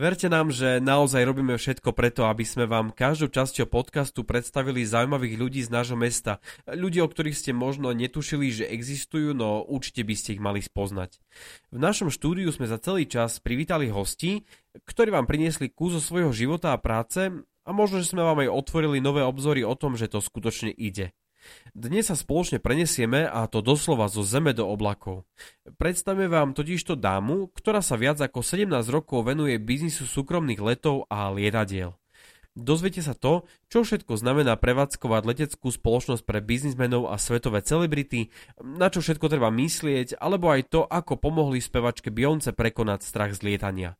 Verte nám, že naozaj robíme všetko preto, aby sme vám každou časťou podcastu predstavili zaujímavých ľudí z nášho mesta. Ľudí, o ktorých ste možno netušili, že existujú, no určite by ste ich mali spoznať. V našom štúdiu sme za celý čas privítali hostí, ktorí vám priniesli kus zo svojho života a práce a možno, že sme vám aj otvorili nové obzory o tom, že to skutočne ide. Dnes sa spoločne prenesieme, a to doslova zo zeme do oblakov. Predstavme vám totižto dámu, ktorá sa viac ako 17 rokov venuje biznisu súkromných letov a lietadiel. Dozviete sa to, čo všetko znamená prevádzkovať leteckú spoločnosť pre biznismenov a svetové celebrity, na čo všetko treba myslieť, alebo aj to, ako pomohli spevačke Beyoncé prekonať strach z lietania.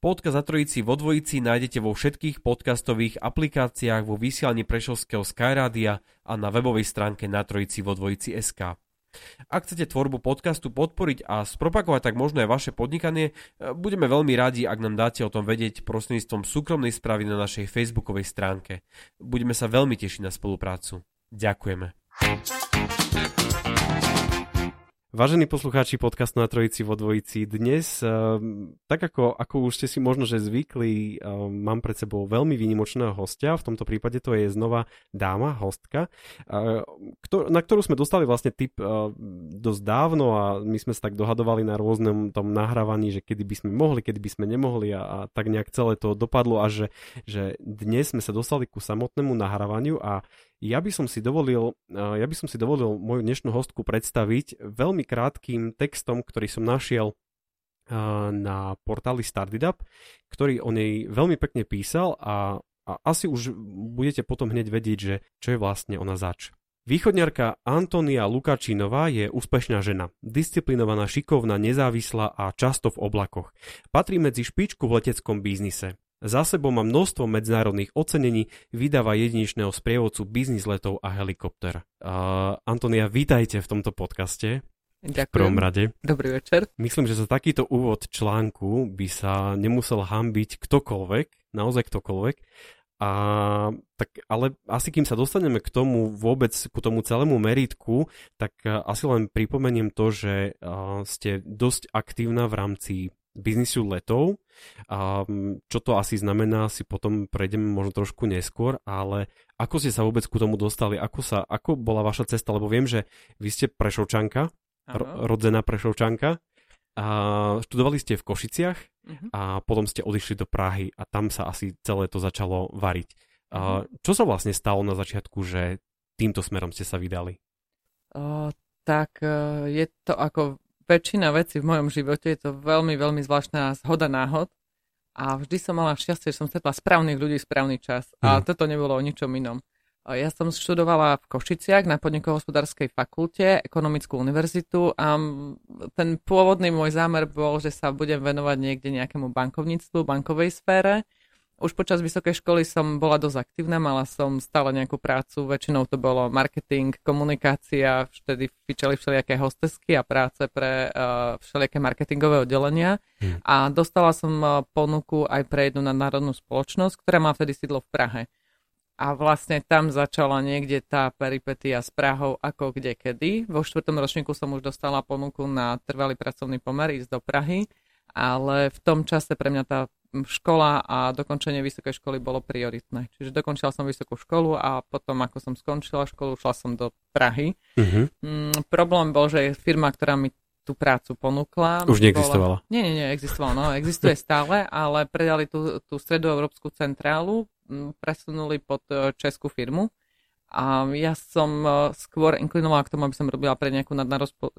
Podcast Za trojici vo dvojici nájdete vo všetkých podcastových aplikáciách, vo vysielaní prešovského Skyrádia a na webovej stránke na trojici vo dvojici.sk. Ak chcete tvorbu podcastu podporiť a spropagovať tak možno aj vaše podnikanie, budeme veľmi radi, ak nám dáte o tom vedieť prostredníctvom súkromnej správy na našej facebookovej stránke. Budeme sa veľmi tešiť na spoluprácu. Ďakujeme. Vážení poslucháči podcastu Na trojici vo dvojici, dnes, tak ako už ste si možno že zvykli, mám pred sebou veľmi výnimočného hostia, v tomto prípade to je znova dáma, hostka, na ktorú sme dostali vlastne tip dosť dávno a my sme sa tak dohadovali na rôznom tom nahrávaní, že kedy by sme mohli, kedy by sme nemohli a tak nejak celé to dopadlo a že dnes sme sa dostali ku samotnému nahrávaniu a ja by som si dovolil moju dnešnú hostku predstaviť veľmi krátkým textom, ktorý som našiel na portáli Startup, ktorý o nej veľmi pekne písal a asi už budete potom hneď vedieť, že čo je vlastne ona zač. Východňarka Antonia Lukáčinová je úspešná žena, disciplinovaná, šikovná, nezávislá a často v oblakoch. Patrí medzi špičku v leteckom biznise. Za sebou má množstvo medzinárodných ocenení, vydáva jedinečného sprievodcu biznis letov a helikopter. Antonia, vítajte v tomto podcaste. Ďakujem. V prvom rade. Dobrý večer. Myslím, že za takýto úvod článku by sa nemusel hanbiť ktokoľvek, naozaj ktokoľvek. A tak, ale asi kým sa dostaneme k tomu vôbec, ku tomu celému meritku, tak asi len pripomeniem to, že ste dosť aktívna v rámci biznisu letov, a čo to asi znamená, si potom prejdeme možno trošku neskôr, ale ako ste sa vôbec ku tomu dostali, ako bola vaša cesta, lebo viem, že vy ste Prešovčanka, rodzená Prešovčanka, a študovali ste v Košiciach a potom ste odišli do Prahy a tam sa asi celé to začalo variť. Čo sa vlastne stalo na začiatku, že týmto smerom ste sa vydali? Tak je to ako väčšina vecí v mojom živote, je to veľmi, veľmi zvláštna zhoda náhod a vždy som mala šťastie, že som stretla správnych ľudí v správny čas a toto nebolo o ničom inom. Ja som študovala v Košiciach na podnikovo-hospodárskej fakulte, ekonomickú univerzitu a ten pôvodný môj zámer bol, že sa budem venovať niekde nejakému bankovníctvu, bankovej sfére. Už počas vysokej školy som bola dosť aktívna, mala som stále nejakú prácu, väčšinou to bolo marketing, komunikácia, vtedy fičali všelijaké hostesky a práce pre všelijaké marketingové oddelenia. A dostala som ponuku aj pre jednu nadnárodnú spoločnosť, ktorá má vtedy sídlo v Prahe. A vlastne tam začala niekde tá peripetia s Prahou ako kde kedy. Vo 4. ročníku som už dostala ponuku na trvalý pracovný pomer ísť do Prahy, ale v tom čase pre mňa tá škola a dokončenie vysokej školy bolo prioritné. Čiže dokončila som vysokú školu a potom, ako som skončila školu, šla som do Prahy. Problém bol, že firma, ktorá mi tú prácu ponúkla... Už neexistovala. Nie, existovala. No, existuje stále, ale predali tú stredoeurópsku centrálu, presunuli pod českú firmu a ja som skôr inklinovala k tomu, aby som robila pre nejakú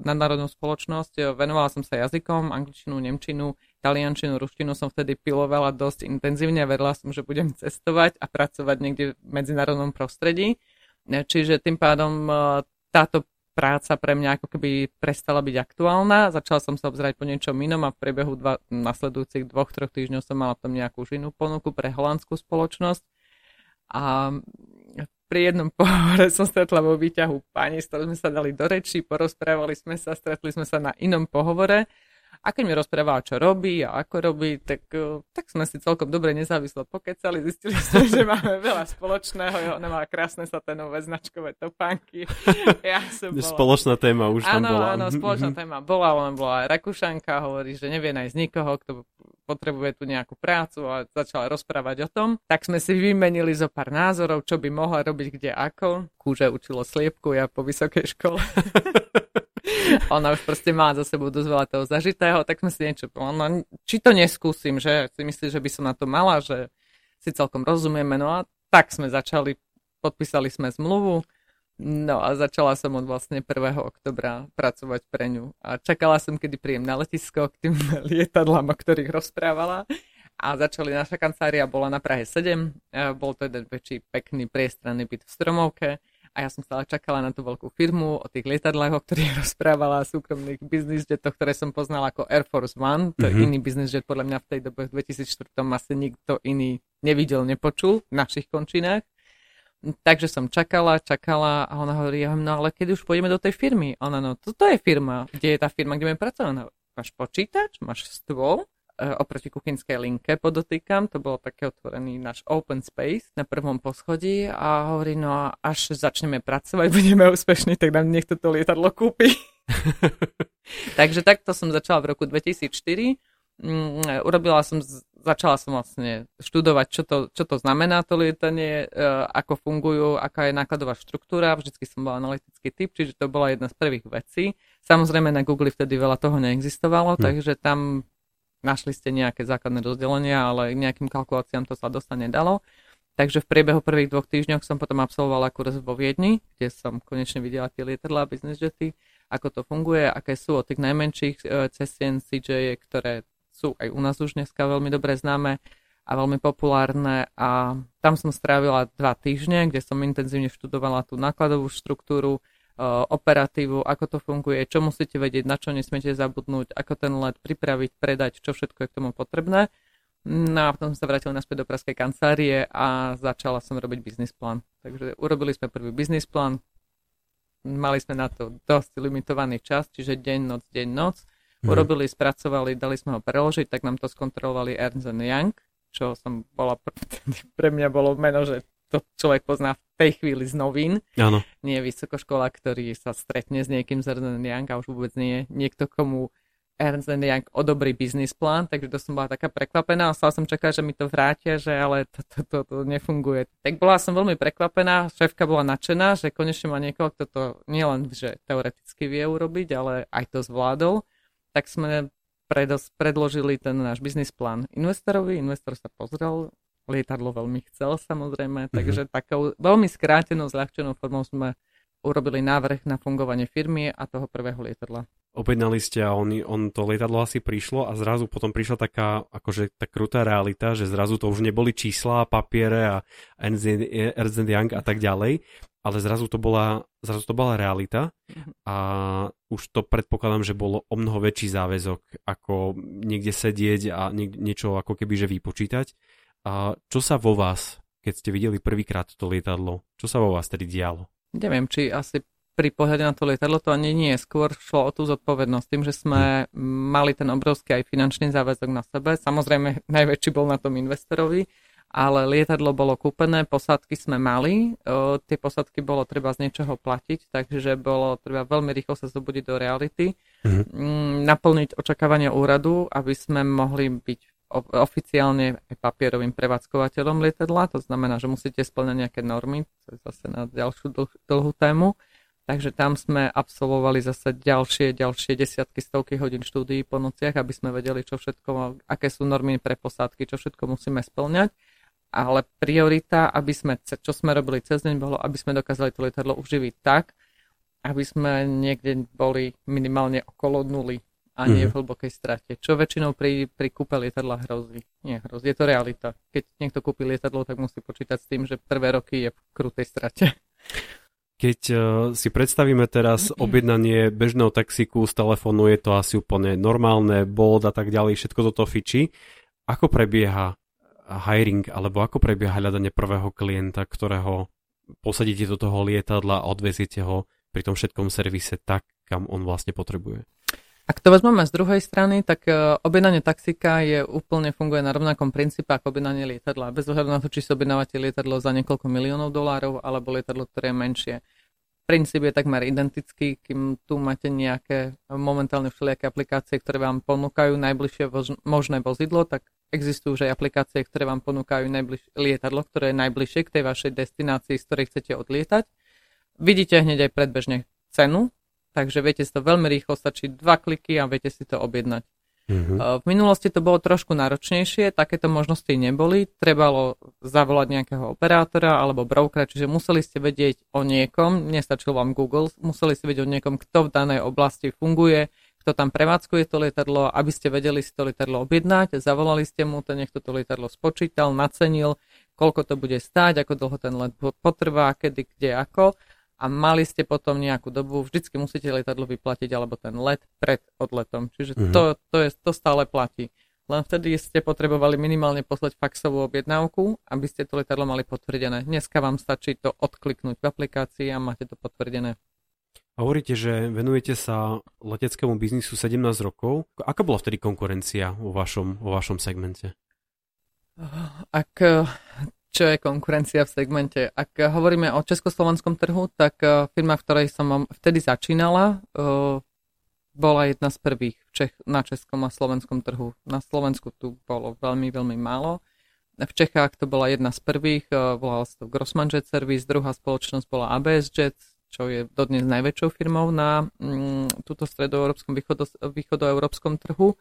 nadnárodnú spoločnosť. Venovala som sa jazykom, angličtinu, nemčinu, taliančinu, ruštinu som vtedy pilovala dosť intenzívne a vedela som, že budem cestovať a pracovať niekde v medzinárodnom prostredí. Čiže tým pádom táto práca pre mňa ako keby prestala byť aktuálna. Začala som sa obzerať po niečom inom a v priebehu nasledujúcich 2-3 týždňov som mala tam nejakú už inú ponuku pre holandskú spoločnosť. A pri jednom pohovore som stretla vo výťahu pani, s ktorou sme sa dali do rečí, porozprávali sme sa, stretli sme sa na inom pohovore. A keď mi rozprávala, čo robí a ako robí, tak sme si celkom dobre nezávislo pokecali. Zistili sme, že máme veľa spoločného. Ona má krásne saténové značkové topánky. Ja som bola... Spoločná téma už tam bola. Áno, spoločná téma bola. Ona bola Rakúšanka, hovorí, že nevie nájsť nikoho, kto potrebuje tu nejakú prácu a začala rozprávať o tom. Tak sme si vymenili zo pár názorov, čo by mohla robiť, kde ako. Kúže učilo sliepku, ja po vysokej škole. Ona už proste mala za sebou dosť veľa toho zažitého, tak sme si niečo povedali, či to neskúsim, že si myslíš, že by som na to mala, že si celkom rozumieme, no a tak sme začali, podpísali sme zmluvu, no a začala som od vlastne 1. oktobra pracovať pre ňu a čakala som, kedy príjem na letisko k tým lietadlám, o ktorých rozprávala. A naša kancelária bola na Prahe 7, bol to jeden väčší pekný priestranný byt v Stromovke. A ja som stále čakala na tú veľkú firmu, o tých lietadlách, o ktorých rozprávala, súkromných business jetoch, ktoré som poznala ako Air Force One. To je iný business jet, podľa mňa v tej dobe v 2004 asi nikto iný nevidel, nepočul v našich končinách. Takže som čakala a ona hovorí, no ale keď už pôjdeme do tej firmy? Ona, no toto je firma. Kde je tá firma, kde budeme pracovať? No, máš počítač, máš stôl, oproti kuchynskej linke podotýkam, to bolo také otvorený náš open space na prvom poschodí a hovorí, no a až začneme pracovať, budeme úspešní, tak nám niekto to lietadlo kúpi. Takže takto som začala v roku 2004. Začala som vlastne študovať, čo to znamená to lietanie, ako fungujú, aká je nákladová štruktúra. Vždycky som bola analytický typ, čiže to bola jedna z prvých vecí. Samozrejme na Google vtedy veľa toho neexistovalo, takže tam našli ste nejaké základné rozdelenia, ale nejakým kalkuláciám to sa dostane dalo. Takže v priebehu prvých 2 týždňov som potom absolvovala kurz vo Viedni, kde som konečne videla tie lietadlá, business jety, ako to funguje, aké sú od tých najmenších Cessna Citation, ktoré sú aj u nás už dneska veľmi dobre známe a veľmi populárne. A tam som strávila 2 týždne, kde som intenzívne študovala tú nákladovú štruktúru, operatívu, ako to funguje, čo musíte vedieť, na čo nesmiete zabudnúť, ako ten let pripraviť, predať, čo všetko je k tomu potrebné. No a potom som sa vrátila naspäť do pražskej kancelárie a začala som robiť business plán. Takže urobili sme prvý business plán, mali sme na to dosť limitovaný čas, čiže deň, noc. Urobili, spracovali, dali sme ho preložiť, tak nám to skontrolovali Ernst & Young, čo som bola, pre mňa bolo meno, že to človek pozná v tej chvíli z novín. Áno. Nie je vysokoškola, ktorý sa stretne s niekým z Ernst & Young a už vôbec nie je niekto, komu Ernst & Young odobrí biznis plán, takže to som bola taká prekvapená a stále som čakala, že mi to vrátia, že ale to nefunguje. Tak bola som veľmi prekvapená, šéfka bola nadšená, že konečne má niekoho, kto to nielen že teoreticky vie urobiť, ale aj to zvládol, tak sme predložili ten náš biznis plán investorovi, investor sa pozrel, lietadlo veľmi chcel samozrejme, takže takou veľmi skrátenou, zľahčenou formou sme urobili návrh na fungovanie firmy a toho prvého lietadla. Objednali ste a on to lietadlo asi prišlo a zrazu potom prišla taká, akože tá krutá realita, že zrazu to už neboli čísla, papiere a Ernst & Young a tak ďalej, ale zrazu to bola realita a už to predpokladám, že bolo o mnoho väčší záväzok, ako niekde sedieť a niečo ako keby že vypočítať. A čo sa vo vás, keď ste videli prvýkrát to lietadlo, čo sa vo vás tedy dialo? Neviem, či asi pri pohľade na to lietadlo to ani nie. Skôr šlo o tú zodpovednosť tým, že sme mali ten obrovský aj finančný záväzok na sebe. Samozrejme, najväčší bol na tom investorovi, ale lietadlo bolo kúpené, posádky sme mali. Tie posádky bolo treba z niečoho platiť, takže bolo treba veľmi rýchlo sa zobudiť do reality, naplniť očakávania úradu, aby sme mohli byť oficiálne aj papierovým prevádzkovateľom lietadla, to znamená, že musíte spĺňať nejaké normy, to je zase na ďalšiu dlhú tému, takže tam sme absolvovali zase ďalšie desiatky, stovky hodín štúdií po nociach, aby sme vedeli, čo všetko, aké sú normy pre posádky, čo všetko musíme spĺňať, ale priorita, čo sme robili cez deň, bolo, aby sme dokázali to lietadlo uživiť tak, aby sme niekde boli minimálne okolo nuly. a nie v hlbokej strate. Čo väčšinou pri kúpe lietadla hrozí. Nie hrozí, je to realita. Keď niekto kúpi lietadlo, tak musí počítať s tým, že prvé roky je v krutej strate. Keď si predstavíme teraz objednanie bežného taxíku z telefónu, je to asi úplne normálne, Bolt a tak ďalej, všetko toto fičí. Ako prebieha hiring, alebo ako prebieha hľadanie prvého klienta, ktorého posadíte do toho lietadla a odveziete ho pri tom všetkom servise tak, kam on vlastne potrebuje? Ak to vezmeme z druhej strany, tak objednanie taxíka funguje na rovnakom princípe ako objednanie lietadla. Bez ohľadu na to, či si objednávate lietadlo za niekoľko miliónov dolárov alebo lietadlo, ktoré je menšie. Princíp je takmer identický, kým tu máte nejaké momentálne všelijaké aplikácie, ktoré vám ponúkajú najbližšie možné vozidlo, tak existujú už aj aplikácie, ktoré vám ponúkajú lietadlo, ktoré je najbližšie k tej vašej destinácii, z ktorej chcete odlietať. Vidíte hneď aj predbežne cenu. Takže viete si to veľmi rýchlo, stačí 2 kliky a viete si to objednať. V minulosti to bolo trošku náročnejšie, takéto možnosti neboli, trebalo zavolať nejakého operátora alebo brokera, čiže museli ste vedieť o niekom, nestačil vám Google, museli ste vedieť o niekom, kto v danej oblasti funguje, kto tam prevádzkuje to lietadlo, aby ste vedeli si to lietadlo objednať, zavolali ste mu, ten niekto to lietadlo spočítal, nacenil, koľko to bude stáť, ako dlho ten let potrvá, kedy, kde, ako. A mali ste potom nejakú dobu, vždycky musíte lietadlo vyplatiť alebo ten let pred odletom. Čiže to stále platí. Len vtedy ste potrebovali minimálne poslať faxovú objednávku, aby ste to lietadlo mali potvrdené. Dneska vám stačí to odkliknúť v aplikácii a máte to potvrdené. A hovoríte, že venujete sa leteckému biznisu 17 rokov. Aká bola vtedy konkurencia vo vašom segmente? Čo je konkurencia v segmente. Ak hovoríme o československom trhu, tak firma, v ktorej som vtedy začínala, bola jedna z prvých na českom a slovenskom trhu. Na Slovensku tu bolo veľmi, veľmi málo. V Čechách to bola jedna z prvých, volala sa to Grossmann Jet Service, druhá spoločnosť bola ABS Jet, čo je dodnes najväčšou firmou na túto stredoeurópskom, východoeurópskom trhu.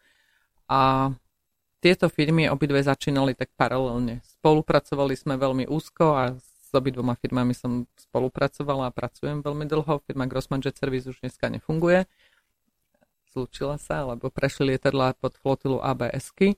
A tieto firmy obidve začínali tak paralelne. Spolupracovali sme veľmi úzko a s obidvoma firmami som spolupracovala a pracujem veľmi dlho. Firma Grossmann Jet Service už dneska nefunguje. Zlúčila sa, alebo prešli lietadlá pod flotilu ABS-ky.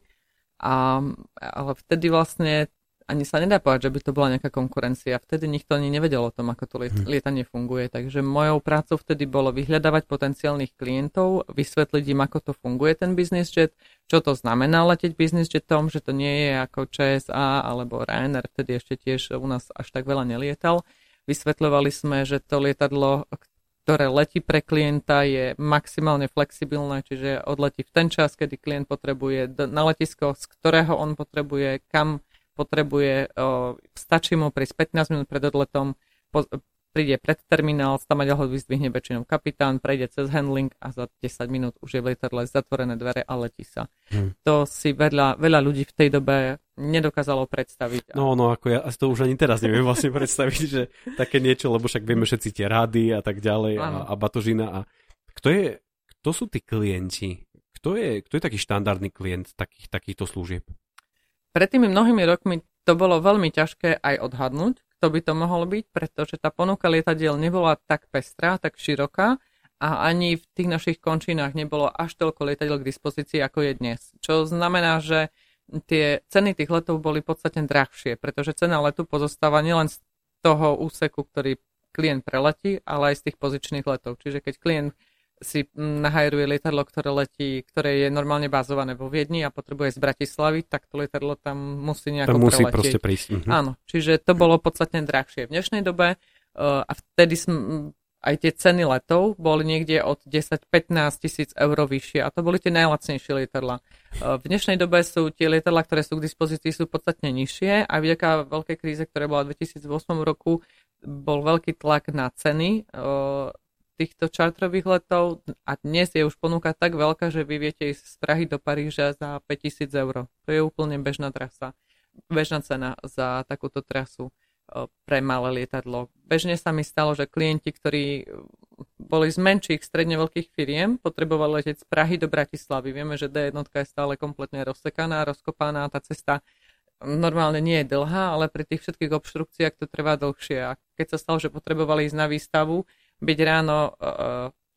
Ale vtedy vlastne ani sa nedá povedať, že by to bola nejaká konkurencia. Vtedy nikto ani nevedel o tom, ako to lietanie funguje. Takže mojou prácou vtedy bolo vyhľadávať potenciálnych klientov, vysvetliť im, ako to funguje ten business jet, čo to znamená letieť business jetom, že to nie je ako ČSA alebo Ryanair, vtedy ešte tiež u nás až tak veľa nelietal. Vysvetľovali sme, že to lietadlo, ktoré letí pre klienta, je maximálne flexibilné, čiže odletí v ten čas, kedy klient potrebuje na letisko, z ktorého on potrebuje, kam potrebuje, stačí mu prísť 15 minút pred odletom, príde pred terminál, tam ďalej ho vyzdvihne väčšinou kapitán, prejde cez handling a za 10 minút už je v lietadle zatvorené dvere a letí sa. To si veľa ľudí v tej dobe nedokázalo predstaviť. No, ako ja to už ani teraz neviem vlastne predstaviť, že také niečo, lebo však vieme všetci tie rády a tak ďalej a batožina. A kto sú tí klienti? Kto je taký štandardný klient takýchto služieb? Pred tými mnohými rokmi to bolo veľmi ťažké aj odhadnúť, to by to mohol byť, pretože tá ponuka lietadiel nebola tak pestrá, tak široká a ani v tých našich končinách nebolo až toľko lietadiel k dispozícii, ako je dnes. Čo znamená, že tie ceny tých letov boli podstatne drahšie, pretože cena letu pozostáva nielen z toho úseku, ktorý klient preletí, ale aj z tých pozičných letov. Čiže keď klient si nahajruje lietadlo, ktoré je normálne bazované vo Viedni a potrebuje z Bratislavy, tak to lietadlo tam musí nejako preletieť. Tam musí proste prísť. Áno, čiže to bolo podstatne drahšie. V dnešnej dobe a vtedy aj tie ceny letov boli niekde od 10-15 000 eur vyššie a to boli tie najlacnejšie lietadla. V dnešnej dobe sú tie lietadla, ktoré sú k dispozícii, sú podstatne nižšie a vďaka veľkej kríze, ktorá bola v 2008 roku, bol veľký tlak na ceny týchto čartrových letov a dnes je už ponuka tak veľká, že vy viete ísť z Prahy do Paríža za 5 000 eur. To je úplne bežná cena za takúto trasu pre malé lietadlo. Bežne sa mi stalo, že klienti, ktorí boli z menších, stredne veľkých firiem, potrebovali letieť z Prahy do Bratislavy. Vieme, že D1 je stále kompletne rozsekaná, rozkopaná, tá cesta normálne nie je dlhá, ale pri tých všetkých obštrukciách to trvá dlhšie. A keď sa stalo, že potrebovali ísť na výstavu, byť ráno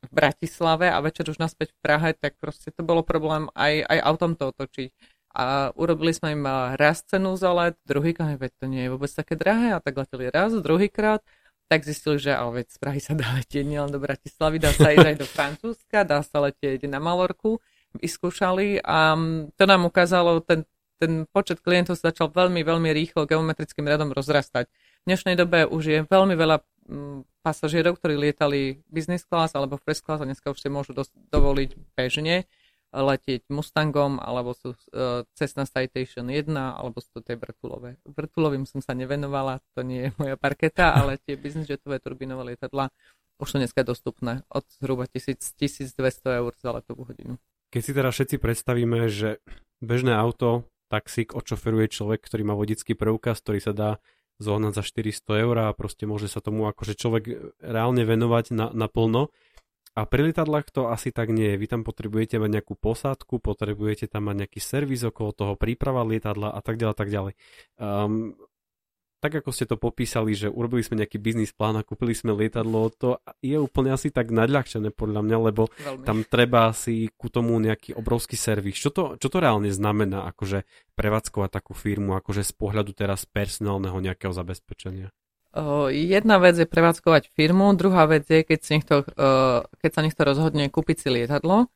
v Bratislave a večer už naspäť v Prahe, tak proste to bolo problém aj autom to otočiť. A urobili sme im raz cenu za let, druhýkrát, veď to nie je vôbec také drahé, a tak leteli raz, druhýkrát, tak zistili, že veď z Prahy sa dá letieť nielen do Bratislavy, dá sa ísť aj do Francúzska, dá sa letieť na Malorku, vyskúšali a to nám ukázalo, ten počet klientov sa začal veľmi, veľmi rýchlo geometrickým radom rozrastať. V dnešnej dobe už je veľmi veľa pasažierov, ktorí lietali business class alebo first class a dneska už si môžu dovoliť bežne letieť Mustangom, alebo sú Cessna Citation 1, alebo sú to tie vrtulové. Vrtulovým som sa nevenovala, to nie je moja parketa, ale tie business jetové turbínové lietadlá už sú dneska dostupné od zhruba 1000–1200 eur za letovú hodinu. Keď si teda všetci predstavíme, že bežné auto, taxík odšoferuje človek, ktorý má vodický preukaz, ktorý sa dá zohnať za 400 eur a proste môže sa tomu akože človek reálne venovať naplno. A pri lietadlách to asi tak nie je. Vy tam potrebujete mať nejakú posádku, potrebujete tam mať nejaký servis okolo toho, príprava lietadla a tak ďalej, tak ďalej. Tak ako ste to popísali, že urobili sme nejaký biznis plán a kúpili sme lietadlo, to je úplne asi tak nadľahčené podľa mňa, lebo veľmi. Tam treba asi ku tomu nejaký obrovský servis. Čo to reálne znamená, akože prevádzkovať takú firmu, akože z pohľadu teraz personálneho nejakého zabezpečenia? Jedna vec je prevádzkovať firmu, druhá vec je, keď sa niekto rozhodne kúpiť si lietadlo.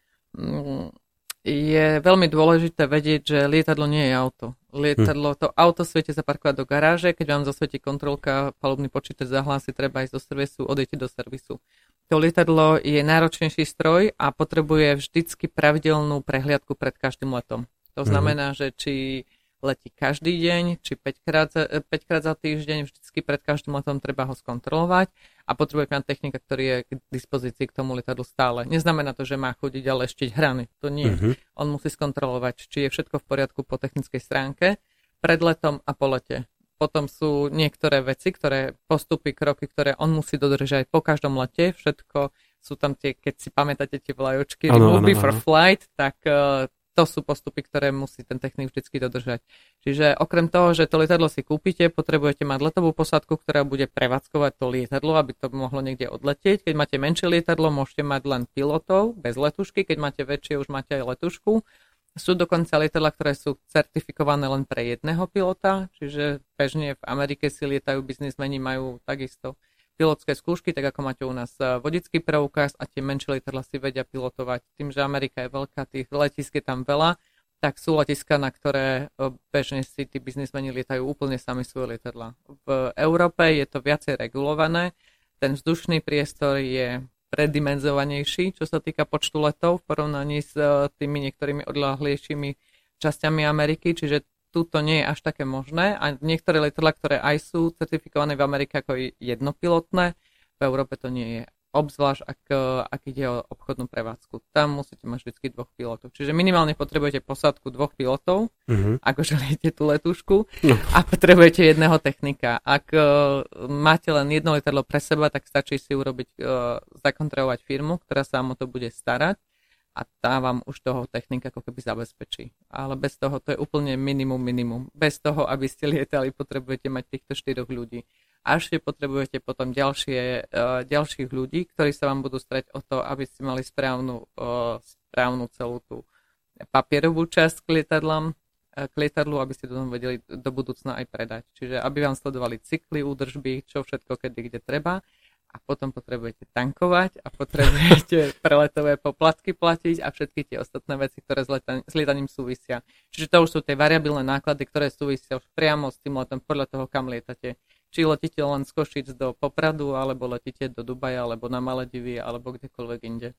Je veľmi dôležité vedieť, že lietadlo nie je auto. To auto sviete zaparkovať do garáže, keď vám zasvieti kontrolka, palubný počítač zahlási, treba ísť do servisu, odejte do servisu. To lietadlo je náročnejší stroj a potrebuje vždycky pravidelnú prehliadku pred každým letom. To znamená, že či letí každý deň, či 5-krát za týždeň, vždycky pred každým letom treba ho skontrolovať a potrebuje tam technika, ktorý je k dispozícii k tomu lietadlu stále. Neznamená to, že má chodiť a leštiť hrany, to nie. On musí skontrolovať, či je všetko v poriadku po technickej stránke, pred letom a po lete. Potom sú niektoré veci, postupy, kroky, ktoré on musí dodržať po každom lete, všetko sú tam tie, keď si pamätáte tie vlajočky, remove before flight, tak to sú postupy, ktoré musí ten technik vždycky dodržať. Čiže okrem toho, že to lietadlo si kúpite, potrebujete mať letovú posádku, ktorá bude prevádzkovať to lietadlo, aby to mohlo niekde odletieť. Keď máte menšie lietadlo, môžete mať len pilotov bez letušky, keď máte väčšie, už máte aj letušku. Sú dokonca lietadla, ktoré sú certifikované len pre jedného pilota, čiže bežne v Amerike si lietajú biznismeni, majú takisto pilotské skúšky, tak ako máte u nás vodický preukaz a tie menšie lietadlá si vedia pilotovať. Tým, že Amerika je veľká, tých letísk je tam veľa, tak sú letiská, na ktoré bežne si tí biznismeni lietajú úplne sami svoje lietadlá. V Európe je to viacej regulované, ten vzdušný priestor je predimenzovanejší, čo sa týka počtu letov v porovnaní s tými niektorými odľahlejšími časťami Ameriky, čiže tuto nie je až také možné a niektoré lietadlá, ktoré aj sú certifikované v Amerike ako jednopilotné, v Európe to nie je, obzvlášť ak ide o obchodnú prevádzku. Tam musíte mať vždy dvoch pilotov. Čiže minimálne potrebujete posádku dvoch pilotov, ako želiete tú letušku a potrebujete jedného technika. Ak máte len jedno lietadlo pre seba, tak stačí si zakontrovať firmu, ktorá sa vám o to bude starať. A tá vám už toho technika ako keby zabezpečí. Ale bez toho to je úplne minimum. Bez toho, aby ste lietali, potrebujete mať týchto 4 ľudí. A ešte potrebujete potom ďalších ľudí, ktorí sa vám budú starať o to, aby ste mali správnu celú tú papierovú časť k lietadlu, aby ste to vedeli do budúcna aj predať. Čiže aby vám sledovali cykly, údržby, čo všetko, kedy, kde treba. A potom potrebujete tankovať a potrebujete preletové poplatky platiť a všetky tie ostatné veci, ktoré s lietaním súvisia. Čiže to už sú tie variabilné náklady, ktoré súvisia priamo s tým letom podľa toho, kam lietate. Či letíte len z Košíc do Popradu, alebo letíte do Dubaja, alebo na Maledivy, alebo kdekoľvek inde.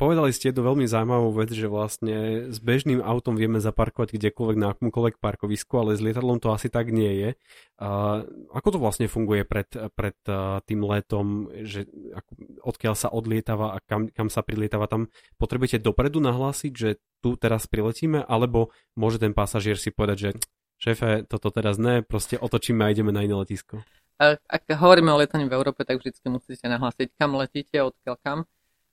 Povedali ste jednu veľmi zaujímavú vec, že vlastne s bežným autom vieme zaparkovať kdekoľvek na akomkoľvek parkovisku, ale s lietadlom to asi tak nie je. Ako to vlastne funguje pred tým letom, že odkiaľ sa odlietava a kam sa prilietava, tam potrebujete dopredu nahlásiť, že tu teraz priletíme, alebo môže ten pasažier si povedať, že šéfe, toto teraz ne, proste otočíme a ideme na iné letisko? Ak hovoríme o lietaní v Európe, tak vždycky musíte nahlásiť, kam letíte, odkiaľ kam.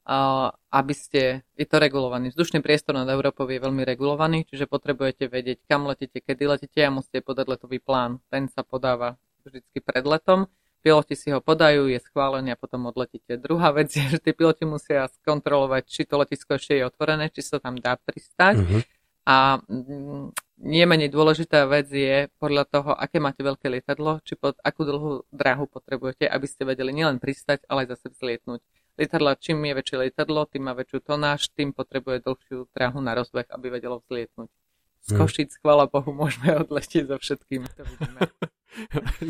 Je to regulovaný. Vzdušný priestor nad Európou je veľmi regulovaný, čiže potrebujete vedieť, kam letíte, kedy letíte a musíte podať letový plán. Ten sa podáva vždycky pred letom. piloti si ho podajú, je schválený a potom odletíte. Druhá vec je, že tí piloti musia skontrolovať, či to letisko ešte je otvorené, či sa tam dá pristať. Uh-huh. A nie menej dôležitá vec je podľa toho, aké máte veľké lietadlo, či pod akú dlhú dráhu potrebujete, aby ste vedeli nielen pristať, ale aj zase vzlietnúť. Lietadlo, čím je väčšie lietadlo, tým má väčšiu tonáž, tým potrebuje dlhšiu dráhu na rozbeh, aby vedelo vzlietnúť. Z Košíc, chvála Bohu, môžeme odletieť so všetkým. To vidíme.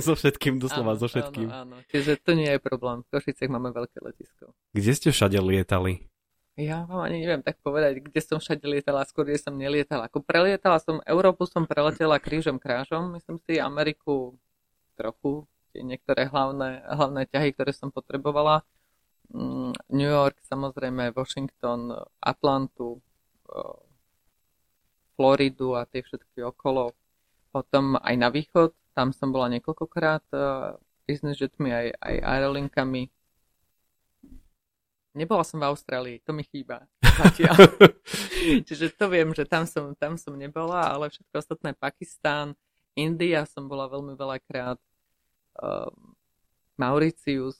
So všetkým, doslova áno, so všetkým. Áno, áno. Čiže to nie je problém. V Košiciach máme veľké letisko. Kde ste všade lietali? Ja vám ani neviem tak povedať, kde som všade lietala, skôr kde som nelietala. Ako prelietala som Európu, som preletela krížom krážom, myslím si Ameriku trochu, tie niektoré hlavné ťahy, ktoré som potrebovala. New York, samozrejme, Washington, Atlantu, Floridu a tie všetky okolo. Potom aj na východ, tam som bola niekoľkokrát, business jetmi aj aerolinkami. Nebola som v Austrálii, to mi chýba zatiaľ. Čiže to viem, že tam som nebola, ale všetko ostatné Pakistán, India som bola veľmi veľakrát, Mauricius.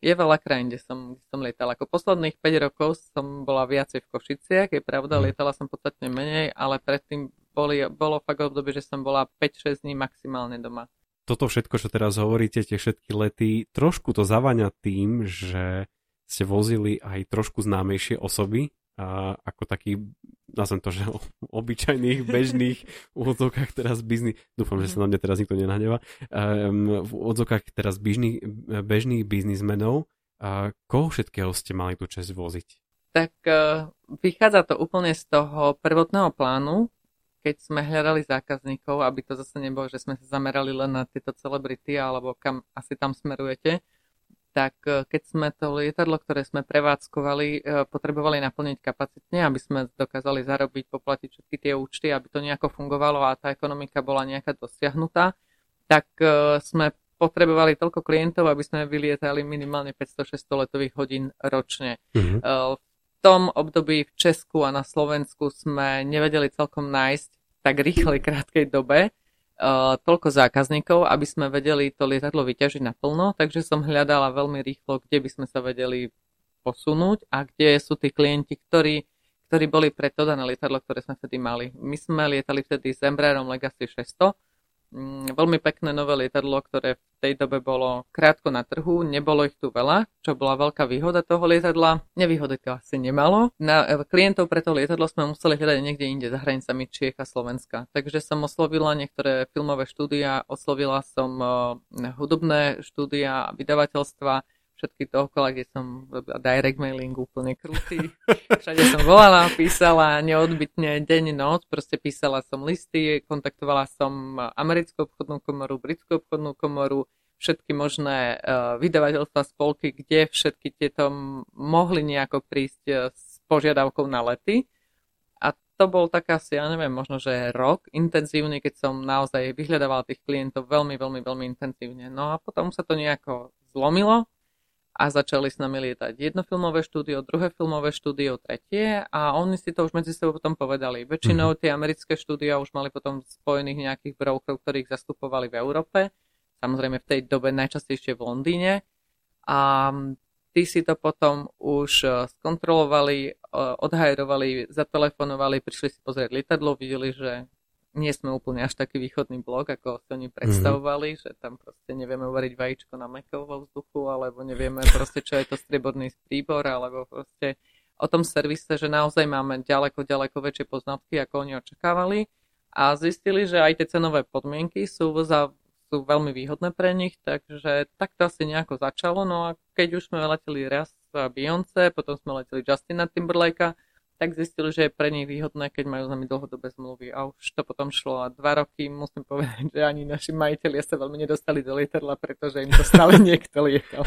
Je veľa krajín, kde som lietala. Ako posledných 5 rokov som bola viacej v Košiciach, je pravda, lietala som podstatne menej, ale predtým bolo fakt obdobie, že som bola 5-6 dní maximálne doma. Toto všetko, čo teraz hovoríte, tie všetky lety, trošku to zaváňa tým, že ste vozili aj trošku známejšie osoby, a ako takých, nazvem to, že obyčajných, bežných v odzokách teraz bizných, dúfam, že sa na mňa teraz nikto nenahneva, v odzokách teraz bežných biznismenov, koho všetkého ste mali tú časť voziť? Tak vychádza to úplne z toho prvotného plánu, keď sme hľadali zákazníkov, aby to zase nebolo, že sme sa zamerali len na tieto celebrity, alebo kam asi tam smerujete, tak keď sme to lietadlo, ktoré sme prevádzkovali, potrebovali naplniť kapacitne, aby sme dokázali zarobiť, poplatiť všetky tie účty, aby to nejako fungovalo a tá ekonomika bola nejaká dosiahnutá, tak sme potrebovali toľko klientov, aby sme vylietali minimálne 500-600 letových hodín ročne. Mm-hmm. V tom období v Česku a na Slovensku sme nevedeli celkom nájsť tak rýchlej, krátkej dobe toľko zákazníkov, aby sme vedeli to lietadlo vyťažiť naplno, takže som hľadala veľmi rýchlo, kde by sme sa vedeli posunúť a kde sú tí klienti, ktorí boli pre to dané lietadlo, ktoré sme vtedy mali. My sme lietali vtedy s Embraerom Legacy 600, veľmi pekné nové lietadlo, ktoré v tej dobe bolo krátko na trhu, nebolo ich tu veľa, čo bola veľká výhoda toho lietadla, nevýhody to asi nemalo. Na klientov pre to lietadlo sme museli hľadať niekde inde za hranicami Čiech a Slovenska. Takže som oslovila niektoré filmové štúdia, oslovila som hudobné štúdia, vydavateľstva, všetky to okolo, kde som direct mailing úplne krutý. Všade som volala, písala neodbytne deň, noc, proste písala som listy, kontaktovala som americkú obchodnú komoru, britskú obchodnú komoru, všetky možné vydavateľstva, spolky, kde všetky tieto mohli nejako prísť s požiadavkou na lety. A to bol tak asi, ja neviem, možno, že rok intenzívne, keď som naozaj vyhľadávala tých klientov veľmi, veľmi, veľmi intenzívne. No a potom sa to nejako zlomilo. A začali s nami lietať jedno filmové štúdio, druhé filmové štúdio, tretie a oni si to už medzi sebou potom povedali. Väčšinou tie americké štúdia už mali potom spojených nejakých brokerov, ktorých zastupovali v Európe, samozrejme v tej dobe najčastejšie v Londýne a tí si to potom už skontrolovali, odhajrovali, zatelefonovali, prišli si pozrieť lietadlo, videli, že nie sme úplne až taký východný blok, ako si oni predstavovali, že tam proste nevieme uvariť vajíčko na mäkko vo vzduchu, alebo nevieme proste, čo je to strieborný príbor, alebo proste o tom servise, že naozaj máme ďaleko, ďaleko väčšie poznatky, ako oni očakávali a zistili, že aj tie cenové podmienky sú veľmi výhodné pre nich, takže takto asi nejako začalo. No a keď už sme leteli raz Beyoncé, potom sme leteli Justina Timberlakea, tak zistili, že je pre nich výhodné, keď majú s nami dlhodobé zmluvy. A už to potom šlo. A 2 roky musím povedať, že ani naši majitelia sa veľmi nedostali do lietadla, pretože im to stále niekto lietal.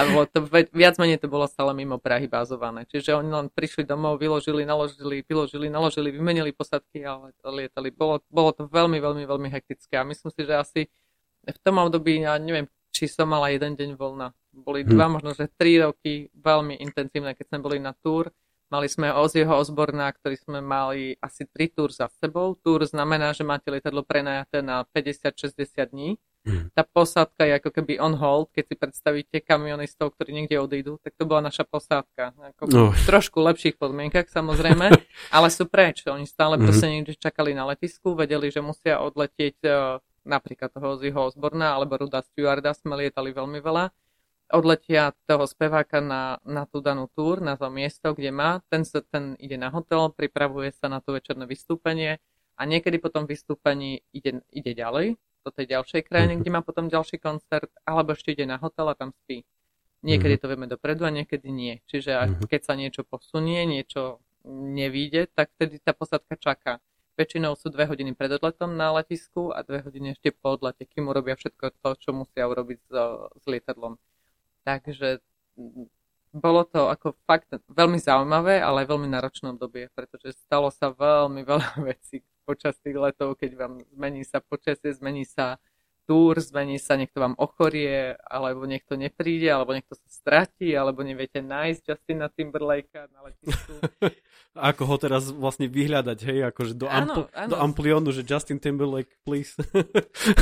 A bolo to, viac menej to bolo stále mimo Prahy bázované. Čiže oni len prišli domov, vyložili, naložili, vymenili posadky a lietali. Bolo to veľmi, veľmi, veľmi hektické. A myslím si, že asi v tom období, ja neviem, či som mala 1 deň voľna. Boli 2, možno že 3 roky veľmi intenzívne, keď sme boli na túr. Mali sme Ozzyho Osborna, ktorý sme mali asi 3 túr za sebou. Túr znamená, že máte lietadlo prenajaté na 50-60 dní. Tá posádka je ako keby on hold, keď si predstavíte kamionistov, ktorí niekde odídu, tak to bola naša posádka. V trošku lepších podmienkach samozrejme, ale sú preč. Oni stále proste niekde čakali na letisku, vedeli, že musia odletieť napríklad toho Ozzyho Osborna alebo Roda Stewarda, sme lietali veľmi veľa. Odletia toho speváka na tú danú túr, na to miesto, kde má. Ten ide na hotel, pripravuje sa na to večerné vystúpenie a niekedy po tom vystúpení ide ďalej do tej ďalšej krajiny, kde má potom ďalší koncert, alebo ešte ide na hotel a tam spí. Niekedy to vieme dopredu a niekedy nie. Čiže keď sa niečo posunie, niečo nevíde, tak vtedy tá posádka čaká. Väčšinou sú 2 hodiny pred odletom na letisku a 2 hodiny ešte po odlete, kým urobia všetko to, čo musia urobiť s lietadlom. Takže bolo to ako fakt veľmi zaujímavé, ale aj veľmi náročné obdobie, pretože stalo sa veľmi veľa vecí počas tých letov, keď vám zmení sa počasie, zmení sa túr, zmení sa, niekto vám ochorie, alebo niekto nepríde, alebo niekto sa stratí, alebo neviete nájsť Justina Timberlakea na letisku. Ako ho teraz vlastne vyhľadať, hej, akože do Amplionu, že Justin Timberlake, please.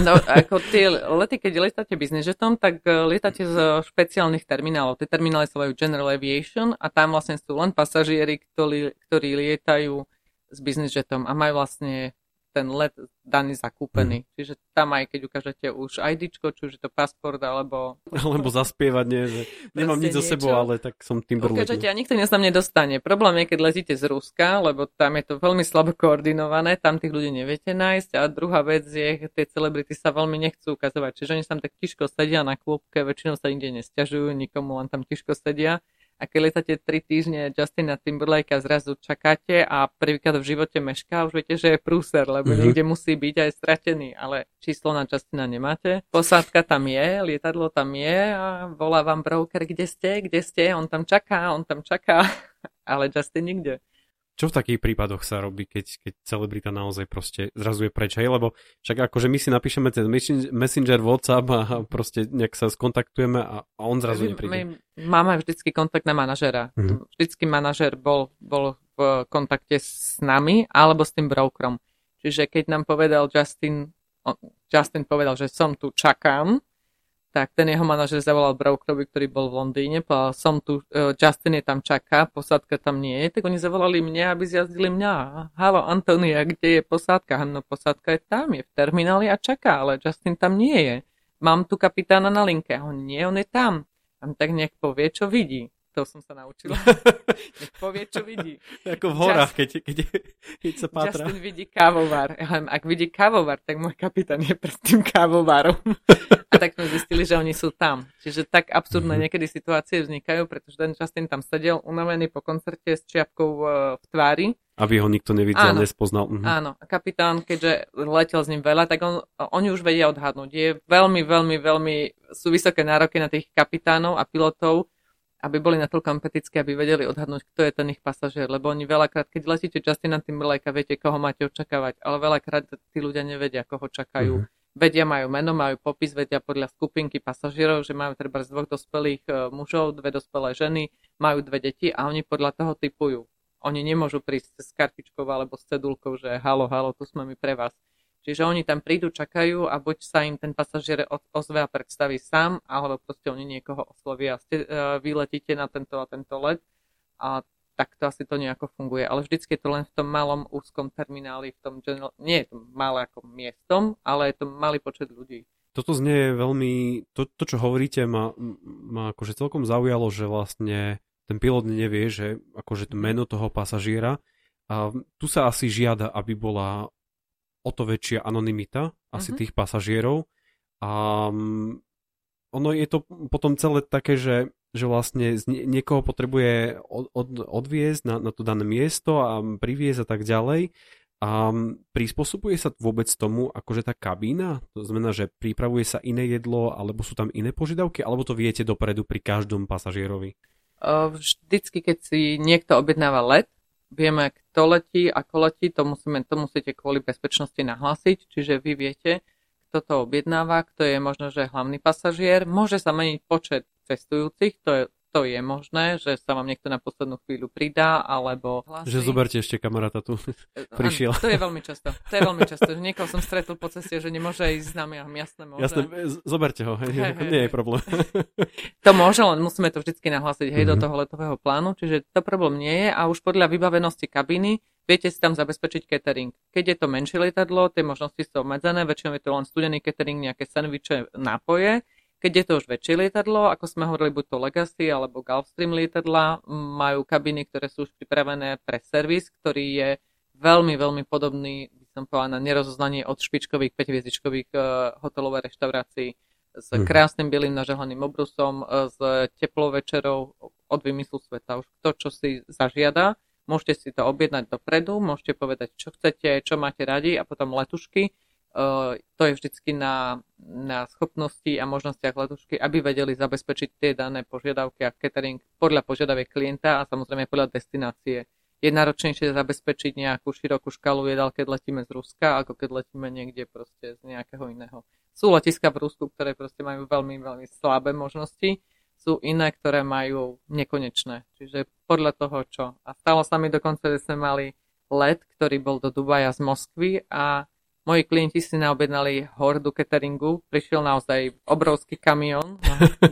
No, ako tie lety, keď letáte business jetom, tak letáte z špeciálnych terminálov. Tie terminály sa volajú General Aviation a tam vlastne sú len pasažieri, ktorí lietajú s business jetom a majú vlastne ten let daný zakúpený. Čiže tam aj keď ukážete už IDčko, či už je to pasport, alebo zaspievať, nie, že nemám nič so sebou, ale tak som Timberlake. Ukážete a nikto nás tam nedostane. Problém je, keď letíte z Ruska, lebo tam je to veľmi slabo koordinované, tam tých ľudí neviete nájsť a druhá vec je, tie celebrity sa veľmi nechcú ukazovať. Čiže oni tam tak tiško sedia na klúbke, väčšinou sa nikde nesťažujú, nikomu, len tam tiško sedia. A keď letáte 3 týždne Justina Timberlakea, zrazu čakáte a prvýkrát v živote mešká, už viete, že je prúser, lebo niekde musí byť aj stratený, ale číslo na Justina nemáte. Posádka tam je, lietadlo tam je a volá vám broker, kde ste, on tam čaká, ale Justin nikde. Čo v takých prípadoch sa robí, keď celebrita naozaj proste zrazuje preč, hej? Lebo však akože my si napíšeme ten messenger WhatsApp a proste nejak sa skontaktujeme a on zrazu nepríde. Máme vždycky kontakt na manažera. Vždycky manažer bol v kontakte s nami alebo s tým brokerom. Čiže keď nám povedal Justin povedal, že som tu, čakám, tak ten jeho manažer zavolal brokerovi, ktorý bol v Londýne, povedal, som tu, Justin je tam, čaká, posádka tam nie je, tak oni zavolali mňa, aby zjazdili mňa. Haló, Antonia, kde je posádka? No, posádka je tam, je v termináli a čaká, ale Justin tam nie je. Mám tu kapitána na linke. On nie, on je tam. Tam tak nech povie, čo vidí. To som sa naučila. Nech povie, čo vidí. Ako v horách, keď sa pátra. Justin vidí kávovar. Ak vidí kávovar, tak môj kapitán je pred tým kávovarom. A tak sme zistili, že oni sú tam. Čiže tak absurdné niekedy situácie vznikajú, pretože ten Justin tam sedel unavený po koncerte s čiapkou v tvári. Aby ho nikto nevidel, nespoznal. Áno, kapitán, keďže letel s ním veľa, tak oni už vedia odhadnúť. Je veľmi, veľmi, veľmi sú vysoké nároky na tých kapitánov a pilotov, aby boli natoľko empatické, aby vedeli odhadnúť, kto je ten ich pasažier. Lebo oni veľakrát, keď letíte Justina Timberlakea, viete, koho máte očakávať, ale veľakrát tí ľudia nevedia, koho čakajú. Vedia, majú meno, majú popis, vedia podľa skupinky pasažierov, že majú treba z 2 dospelých mužov, 2 dospelé ženy, majú 2 deti a oni podľa toho typujú. Oni nemôžu prísť s kartičkou alebo s cedulkou, že halo, tu sme my pre vás. Čiže oni tam prídu, čakajú a buď sa im ten pasažier ozve a predstaví sám, alebo proste oni niekoho oslovia. Vy letíte na tento a tento let a tak to asi to nejako funguje. Ale vždycky je to len v tom malom úzkom termináli, v tom nie je to malé ako miestom, ale je to malý počet ľudí. Toto znie veľmi, to čo hovoríte, ma akože celkom zaujalo, že vlastne ten pilot nevie, že akože to meno toho pasažiera. A tu sa asi žiada, aby bola o to väčšia anonymita asi tých pasažierov. A ono je to potom celé také, že vlastne niekoho potrebuje odviezť na to dané miesto a priviezť a tak ďalej. A prispôsobuje sa vôbec tomu, akože tá kabína? To znamená, že pripravuje sa iné jedlo, alebo sú tam iné požiadavky, alebo to viete dopredu pri každom pasažierovi? Vždycky, keď si niekto objednáva let, vieme, kto letí, ako letí, to musíte kvôli bezpečnosti nahlásiť, čiže vy viete, kto to objednáva, kto je možno, že hlavný pasažier. Môže sa meniť počet cestujúcich, to to je možné, že sa vám niekto na poslednú chvíľu pridá, alebo hlasí. Že zoberte ešte kamaráta tu prišiel. To je veľmi často. To je veľmi často. Niekoho som stretol po ceste, že nemôže ísť s nami. Jasné, môže. Jasné, zoberte ho. Hej. Nie je problém. To môže, len musíme to vždycky nahlásiť do toho letového plánu, čiže to problém nie je a už podľa vybavenosti kabiny viete si tam zabezpečiť catering. Keď je to menšie lietadlo, tie možnosti sú obmedzené, väčšinou je to len studený catering, nejaké sendviče, nápoje. Keď je to už väčšie lietadlo, ako sme hovorili, buď to Legacy alebo Gulfstream lietadla, majú kabiny, ktoré sú už pripravené pre servis, ktorý je veľmi, veľmi podobný, by som povedala, na nerozoznanie od špičkových 5-hviezdičkových hotelov a reštaurácií s krásnym bielým nažehlaným obrusom, s teplou večerou od vymyslu sveta. Už to, čo si zažiada. Môžete si to objednať dopredu, môžete povedať, čo chcete, čo máte radi a potom letušky. To je vždycky na schopnosti a možnostiach letušky, aby vedeli zabezpečiť tie dané požiadavky a catering podľa požiadaviek klienta a samozrejme podľa destinácie. Je náročnejšie zabezpečiť nejakú širokú škálu jedál, keď letíme z Ruska, ako keď letíme niekde proste z nejakého iného. Sú letiska v Rusku, ktoré proste majú veľmi, veľmi slabé možnosti. Sú iné, ktoré majú nekonečné. Čiže podľa toho, čo. A stalo sa mi dokonca, že sme mali let, ktorý bol do Dubaja z Moskvy a moji klienti si naobjednali hordu cateringu. Prišiel naozaj obrovský kamión.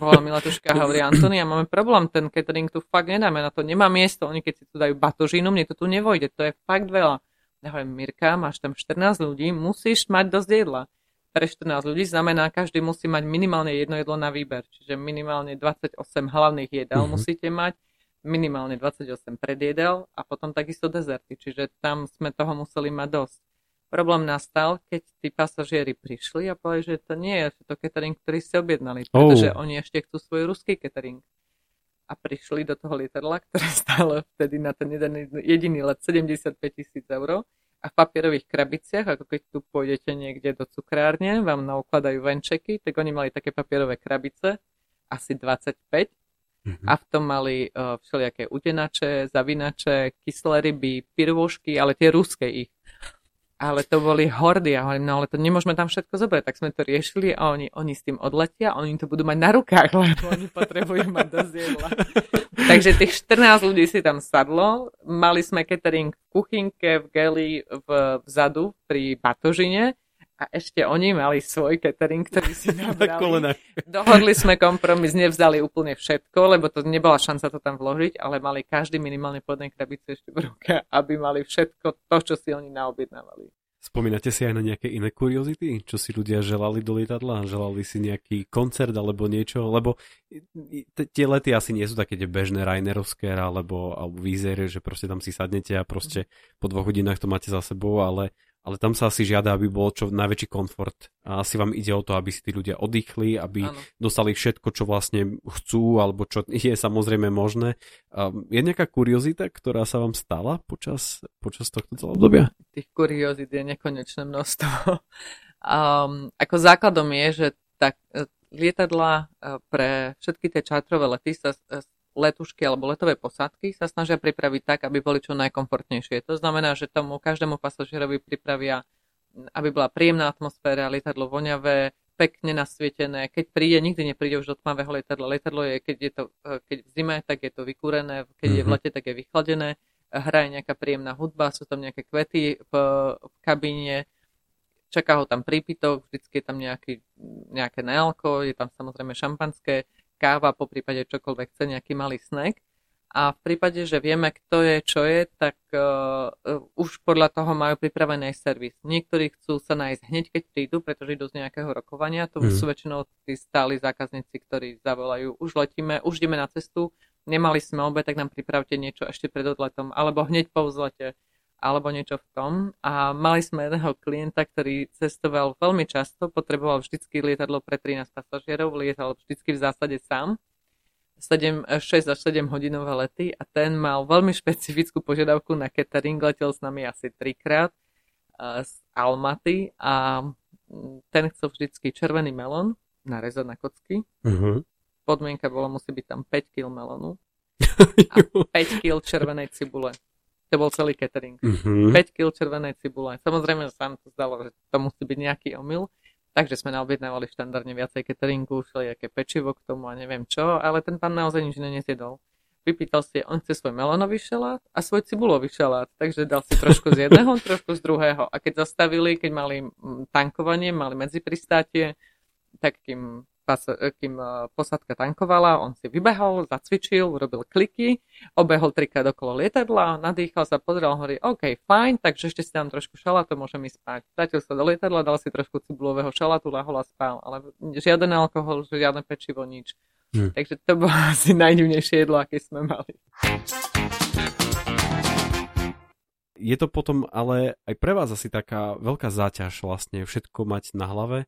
Volá mi letuška a hovorí, Antonia, máme problém, ten catering tu fakt nedáme, na to nemá miesto. Oni keď si tu dajú batožinu, mne to tu nevojde, to je fakt veľa. Ja hovorím, Mirka, máš tam 14 ľudí, musíš mať dosť jedla. Pre 14 ľudí znamená, každý musí mať minimálne jedno jedlo na výber. Čiže minimálne 28 hlavných jedál musíte mať, minimálne 28 predjedál a potom takisto dezerty. Čiže tam sme toho museli mať dosť. Problém nastal, keď tí pasažieri prišli a povedali, že to nie je to catering, ktorý si objednali, pretože oni ešte chcú svoj ruský catering. A prišli do toho lietadla, ktoré stálo vtedy na ten jediný let 75 000 eur. A v papierových krabiciach, ako keď tu pôjdete niekde do cukrárne, vám naukladajú venčeky, tak oni mali také papierové krabice, asi 25. A v tom mali všelijaké udenače, zavinače, kyslé ryby, pirôžky, ale tie ruské ich. Ale to boli hordy. Ja hovorím, no ale to nemôžeme tam všetko zobrať. Tak sme to riešili a oni s tým odletia a oni to budú mať na rukách, lebo oni potrebujú mať dosť jedla. Takže tých 14 ľudí si tam sadlo. Mali sme catering v kuchynke, v geli, vzadu pri batožine a ešte oni mali svoj catering, ktorý si nabrali. Dohodli sme kompromis, nevzali úplne všetko, lebo to nebola šanca to tam vložiť, ale mali každý minimálne po jednej krabici ešte v ruke, aby mali všetko to, čo si oni naobjednávali. Spomínate si aj na nejaké iné kuriozity? Čo si ľudia želali do lietadla? Želali si nejaký koncert alebo niečo? Lebo tie lety asi nie sú také bežné Rainerovské alebo Wizzair, že proste tam si sadnete a proste po 2 hodinách to máte za sebou, ale tam sa asi žiada, aby bol čo najväčší komfort. A asi vám ide o to, aby si tí ľudia oddychli, aby dostali všetko, čo vlastne chcú alebo čo je samozrejme možné. Je nejaká kuriozita, ktorá sa vám stala počas tohto celého obdobia? Tých kuriozit je nekonečné množstvo. Ako základom je, že tak lietadlá pre všetky tie čartrové lety sa letušky alebo letové posádky sa snažia pripraviť tak, aby boli čo najkomfortnejšie. To znamená, že tomu každému pasažierovi pripravia, aby bola príjemná atmosféra, lietadlo voňavé, pekne nasvietené. Keď príde, nikdy nepríde už do tmavého lietadla. Lietadlo je, keď v zime, tak je to vykúrené, keď je v lete, tak je vychladené. Hraje nejaká príjemná hudba, sú tam nejaké kvety v kabíne, čaká ho tam prípitok, vždycky je tam nejaké nealko, je tam samozrejme šampanské, káva, po prípade čokoľvek chce, nejaký malý snack. A v prípade, že vieme, kto je, čo je, tak už podľa toho majú pripravený servis. Niektorí chcú sa nájsť hneď, keď prídu, pretože idú z nejakého rokovania. To už sú väčšinou tí stáli zákazníci, ktorí zavolajú, už letíme, už ideme na cestu, nemali sme obed, tak nám pripravte niečo ešte pred odletom, alebo hneď po vzlete, alebo niečo v tom. A mali sme jedného klienta, ktorý cestoval veľmi často, potreboval vždycky lietadlo pre 13 pasažierov, lietal vždycky v zásade sám, 6 až 7 hodinové lety a ten mal veľmi špecifickú požiadavku na catering, letel s nami asi 3-krát z Almaty a ten chcel vždycky červený melón na rezo na kocky. Podmienka bola, musí byť tam 5 kg melónu a 5 kg červenej cibule. To bol celý catering. 5 kg červenej cibule. Samozrejme, že sa nám to zdalo, že to musí byť nejaký omyl. Takže sme naobjednávali štandardne viacej cateringu, všelijaké pečivo k tomu a neviem čo, ale ten pán naozaj nič nezjedol. Vypýtal si, on chce svoj melónový šalát a svoj cibulový šalát, takže dal si trošku z jedného, trošku z druhého. A keď zastavili, keď mali tankovanie, mali medzipristátie, tak kým posádka tankovala, on si vybehol, zacvičil, urobil kliky, obehol trikrát okolo lietadla, nadýchal sa, pozrel, hovorí, OK, fajn, takže ešte si dám trošku šalátu, môžem ísť spať. Vrátil sa do lietadla, dal si trošku cibulového šalátu, lahol a spal, ale žiaden alkohol, žiadne pečivo, nič. Hm. Takže to bolo asi najdivnejšie jedlo, aké sme mali. Je to potom ale aj pre vás asi taká veľká záťaž vlastne všetko mať na hlave,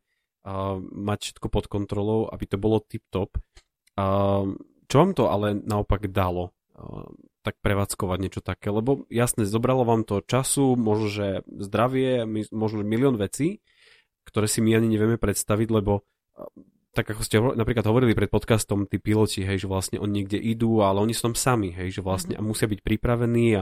a mať všetko pod kontrolou, aby to bolo tip-top. Čo vám to ale naopak dalo tak prevádzkovať niečo také? Lebo jasne, zobralo vám to času, možno že zdravie, možno milión vecí, ktoré si my ani nevieme predstaviť, lebo tak ako ste napríklad hovorili pred podcastom, tí piloti, hej, že vlastne oni niekde idú, ale oni sú tam sami, hej, že vlastne a musia byť pripravení a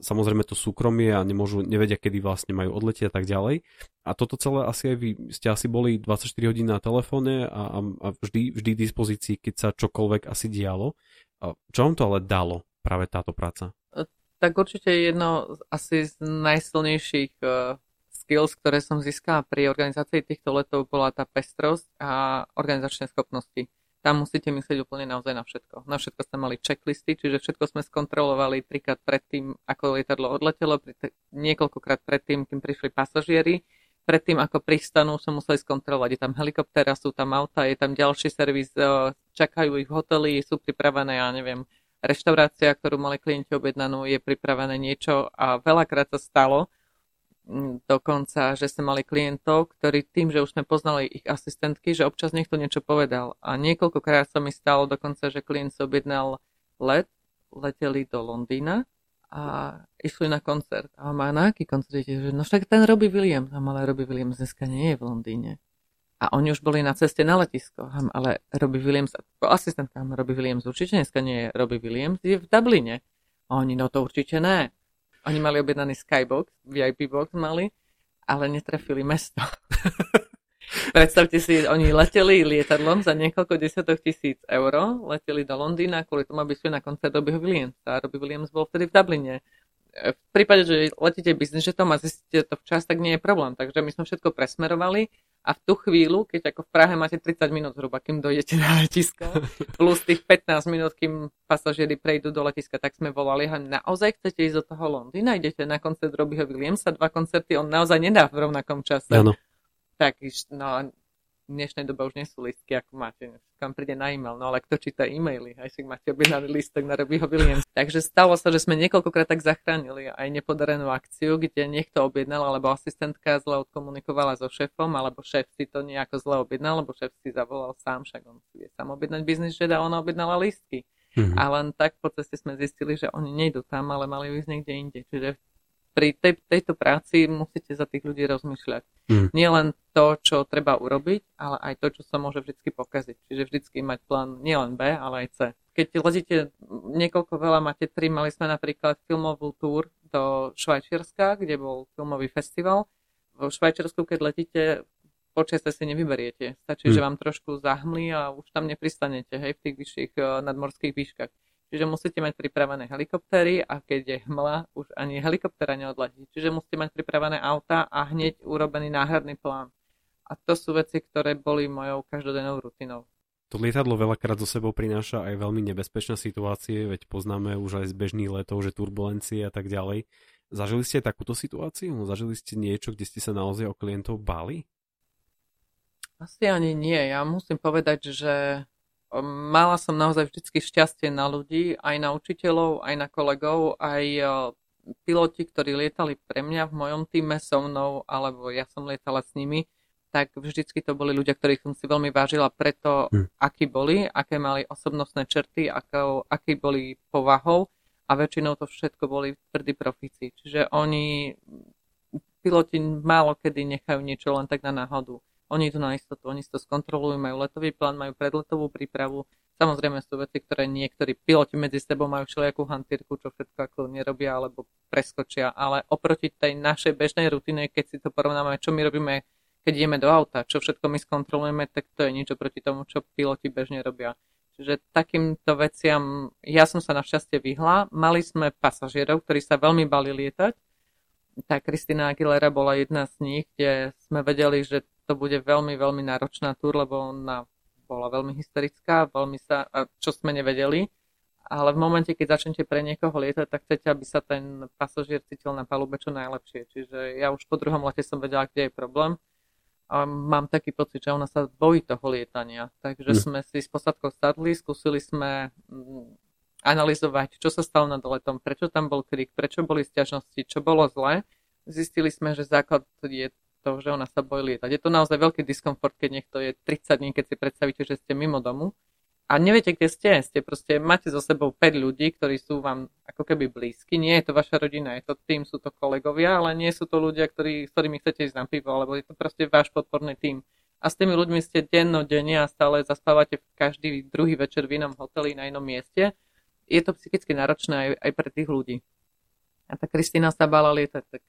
samozrejme to súkromie a nevedia, kedy vlastne majú odletieť a tak ďalej. A toto celé asi aj vy ste asi boli 24 hodín na telefóne a vždy v dispozícii, keď sa čokoľvek asi dialo. A čo vám to ale dalo práve táto práca? Tak určite jedno asi z najsilnejších skills, ktoré som získala pri organizácii týchto letov, bola tá pestrosť a organizačné schopnosti. Tam musíte myslieť úplne naozaj na všetko. Na všetko sme mali checklisty, čiže všetko sme skontrolovali trikrát predtým, ako lietadlo odletelo, niekoľkokrát predtým, kým prišli pasažieri. Predtým, ako pristanú, sa museli skontrolovať. Je tam helikoptéra, sú tam auta, je tam ďalší servis, čakajú ich v hoteli, sú pripravené, ja neviem, reštaurácia, ktorú mali klienti objednanú, je pripravené niečo a veľakrát sa stalo, dokonca, že sme mali klientov, ktorí tým, že už sme poznali ich asistentky, že občas niekto niečo povedal. A niekoľkokrát sa mi stalo dokonca, že klient si objednal let, leteli do Londýna a išli na koncert. A má na aký koncert? No však ten Robbie Williams. A malé Robbie Williams dneska nie je v Londýne. A oni už boli na ceste na letisko. Ale Robbie Williams, asistentka, Robbie Williams určite dneska nie je. Robbie Williams je v Dubline. A oni, no to určite ne. Oni mali objednaný skybox, VIP box mali, ale netrafili mesto. Predstavte si, oni leteli lietadlom za niekoľko desiatok tisíc eur, leteli do Londýna kvôli tomu, aby šli na koncert Robbieho Williamsa. Robbie Williams bol vtedy v Dubline. V prípade, že letíte business jetom a zistíte to včas, tak nie je problém. Takže my sme všetko presmerovali a v tú chvíľu, keď ako v Prahe máte 30 minút zhruba, kým dojdete na letisko, plus tých 15 minút, kým pasažieri prejdú do letiska, tak sme volali, naozaj chcete ísť do toho Londýna? Idete na koncert Robbieho Williamsa, 2 koncerty, on naozaj nedá v rovnakom čase. Ano. Tak, no, v dnešnej dobe už nie sú lístky, ako máte. Kam príde na e-mail, no ale kto číta e-maily? Aj však máte objednaný lístok na Robbieho Williams. Takže stalo sa, že sme niekoľkokrát tak zachránili aj nepodarenú akciu, kde niekto objednal, alebo asistentka zle odkomunikovala so šéfom, alebo šéf si to nejako zle objednal, alebo šéf si zavolal sám, však on si vie sám objednať business jet a ona objednala lístky. Mm-hmm. A len tak po ceste sme zistili, že oni nejdú tam, ale mali ísť niekde inde. Čiže pri tejto práci musíte za tých ľudí rozmýšľať. Nie len to, čo treba urobiť, ale aj to, čo sa môže vždy pokaziť. Čiže vždy mať plán nielen B, ale aj C. Keď letíte máte 3, mali sme napríklad filmovú túr do Švajčiarska, kde bol filmový festival. V Švajčiarsku, keď letíte, počasie si nevyberiete. Stačí, že vám trošku zahmlí a už tam nepristanete, hej, v tých vyšších nadmorských výškach. Čiže musíte mať pripravené helikoptéry a keď je hmla, už ani helikoptéra neodletí. Čiže musíte mať pripravené auta a hneď urobený náhradný plán. A to sú veci, ktoré boli mojou každodennou rutinou. To lietadlo veľakrát zo sebou prináša aj veľmi nebezpečné situácie, veď poznáme už aj z bežných letov, že turbulencie a tak ďalej. Zažili ste takúto situáciu? Zažili ste niečo, kde ste sa naozaj o klientov báli? Asi ani nie. Ja musím povedať, že mala som naozaj vždy šťastie na ľudí, aj na učiteľov, aj na kolegov, aj piloti, ktorí lietali pre mňa v mojom týme so mnou, alebo ja som lietala s nimi, tak vždycky to boli ľudia, ktorých som si veľmi vážila preto, akí boli, aké mali osobnostné črty, akí boli povahou a väčšinou to všetko boli tvrdí profíci. Čiže oni, piloti málo kedy nechajú niečo len tak na náhodu. Oni idú na istotu, oni si to skontrolujú, majú letový plán, majú predletovú prípravu. Samozrejme sú veci, ktoré niektorí piloti medzi sebou majú všelijakú hantírku, čo všetko ako nerobia alebo preskočia. Ale oproti tej našej bežnej rutine, keď si to porovnáme, čo my robíme keď ideme do auta, čo všetko my skontrolujeme, tak to je niečo proti tomu, čo piloti bežne robia. Čiže takýmto veciam ja som sa našťastie vyhla. Mali sme pasažierov, ktorí sa veľmi bali lietať. Tá Christina Aguilera bola jedna z nich, kde sme vedeli, že to bude veľmi, veľmi náročná túr, lebo ona bola veľmi hysterická, čo sme nevedeli. Ale v momente, keď začnete pre niekoho lietať, tak chcete, aby sa ten pasažier cítil na palube čo najlepšie. Čiže ja už po druhom lete som vedela, kde je problém. A mám taký pocit, že ona sa bojí toho lietania. Takže sme si s posádkou sadli, skúsili sme analyzovať, čo sa stalo nad letom, prečo tam bol krik, prečo boli sťažnosti, čo bolo zle. Zistili sme, že základ je to, že ona sa bojí lietať. Je to naozaj veľký diskomfort, keď niekto je 30 dní, keď si predstavíte, že ste mimo domu. A neviete, kde ste proste, máte so sebou 5 ľudí, ktorí sú vám ako keby blízki, nie je to vaša rodina, je to tým, sú to kolegovia, ale nie sú to ľudia, s ktorými chcete ísť na pivo, alebo je to proste váš podporný tím. A s tými ľuďmi ste dennodenne a stále zaspávate každý druhý večer v inom hoteli, na inom mieste. Je to psychicky náročné aj pre tých ľudí. A tá Kristína sa bála lietať, tak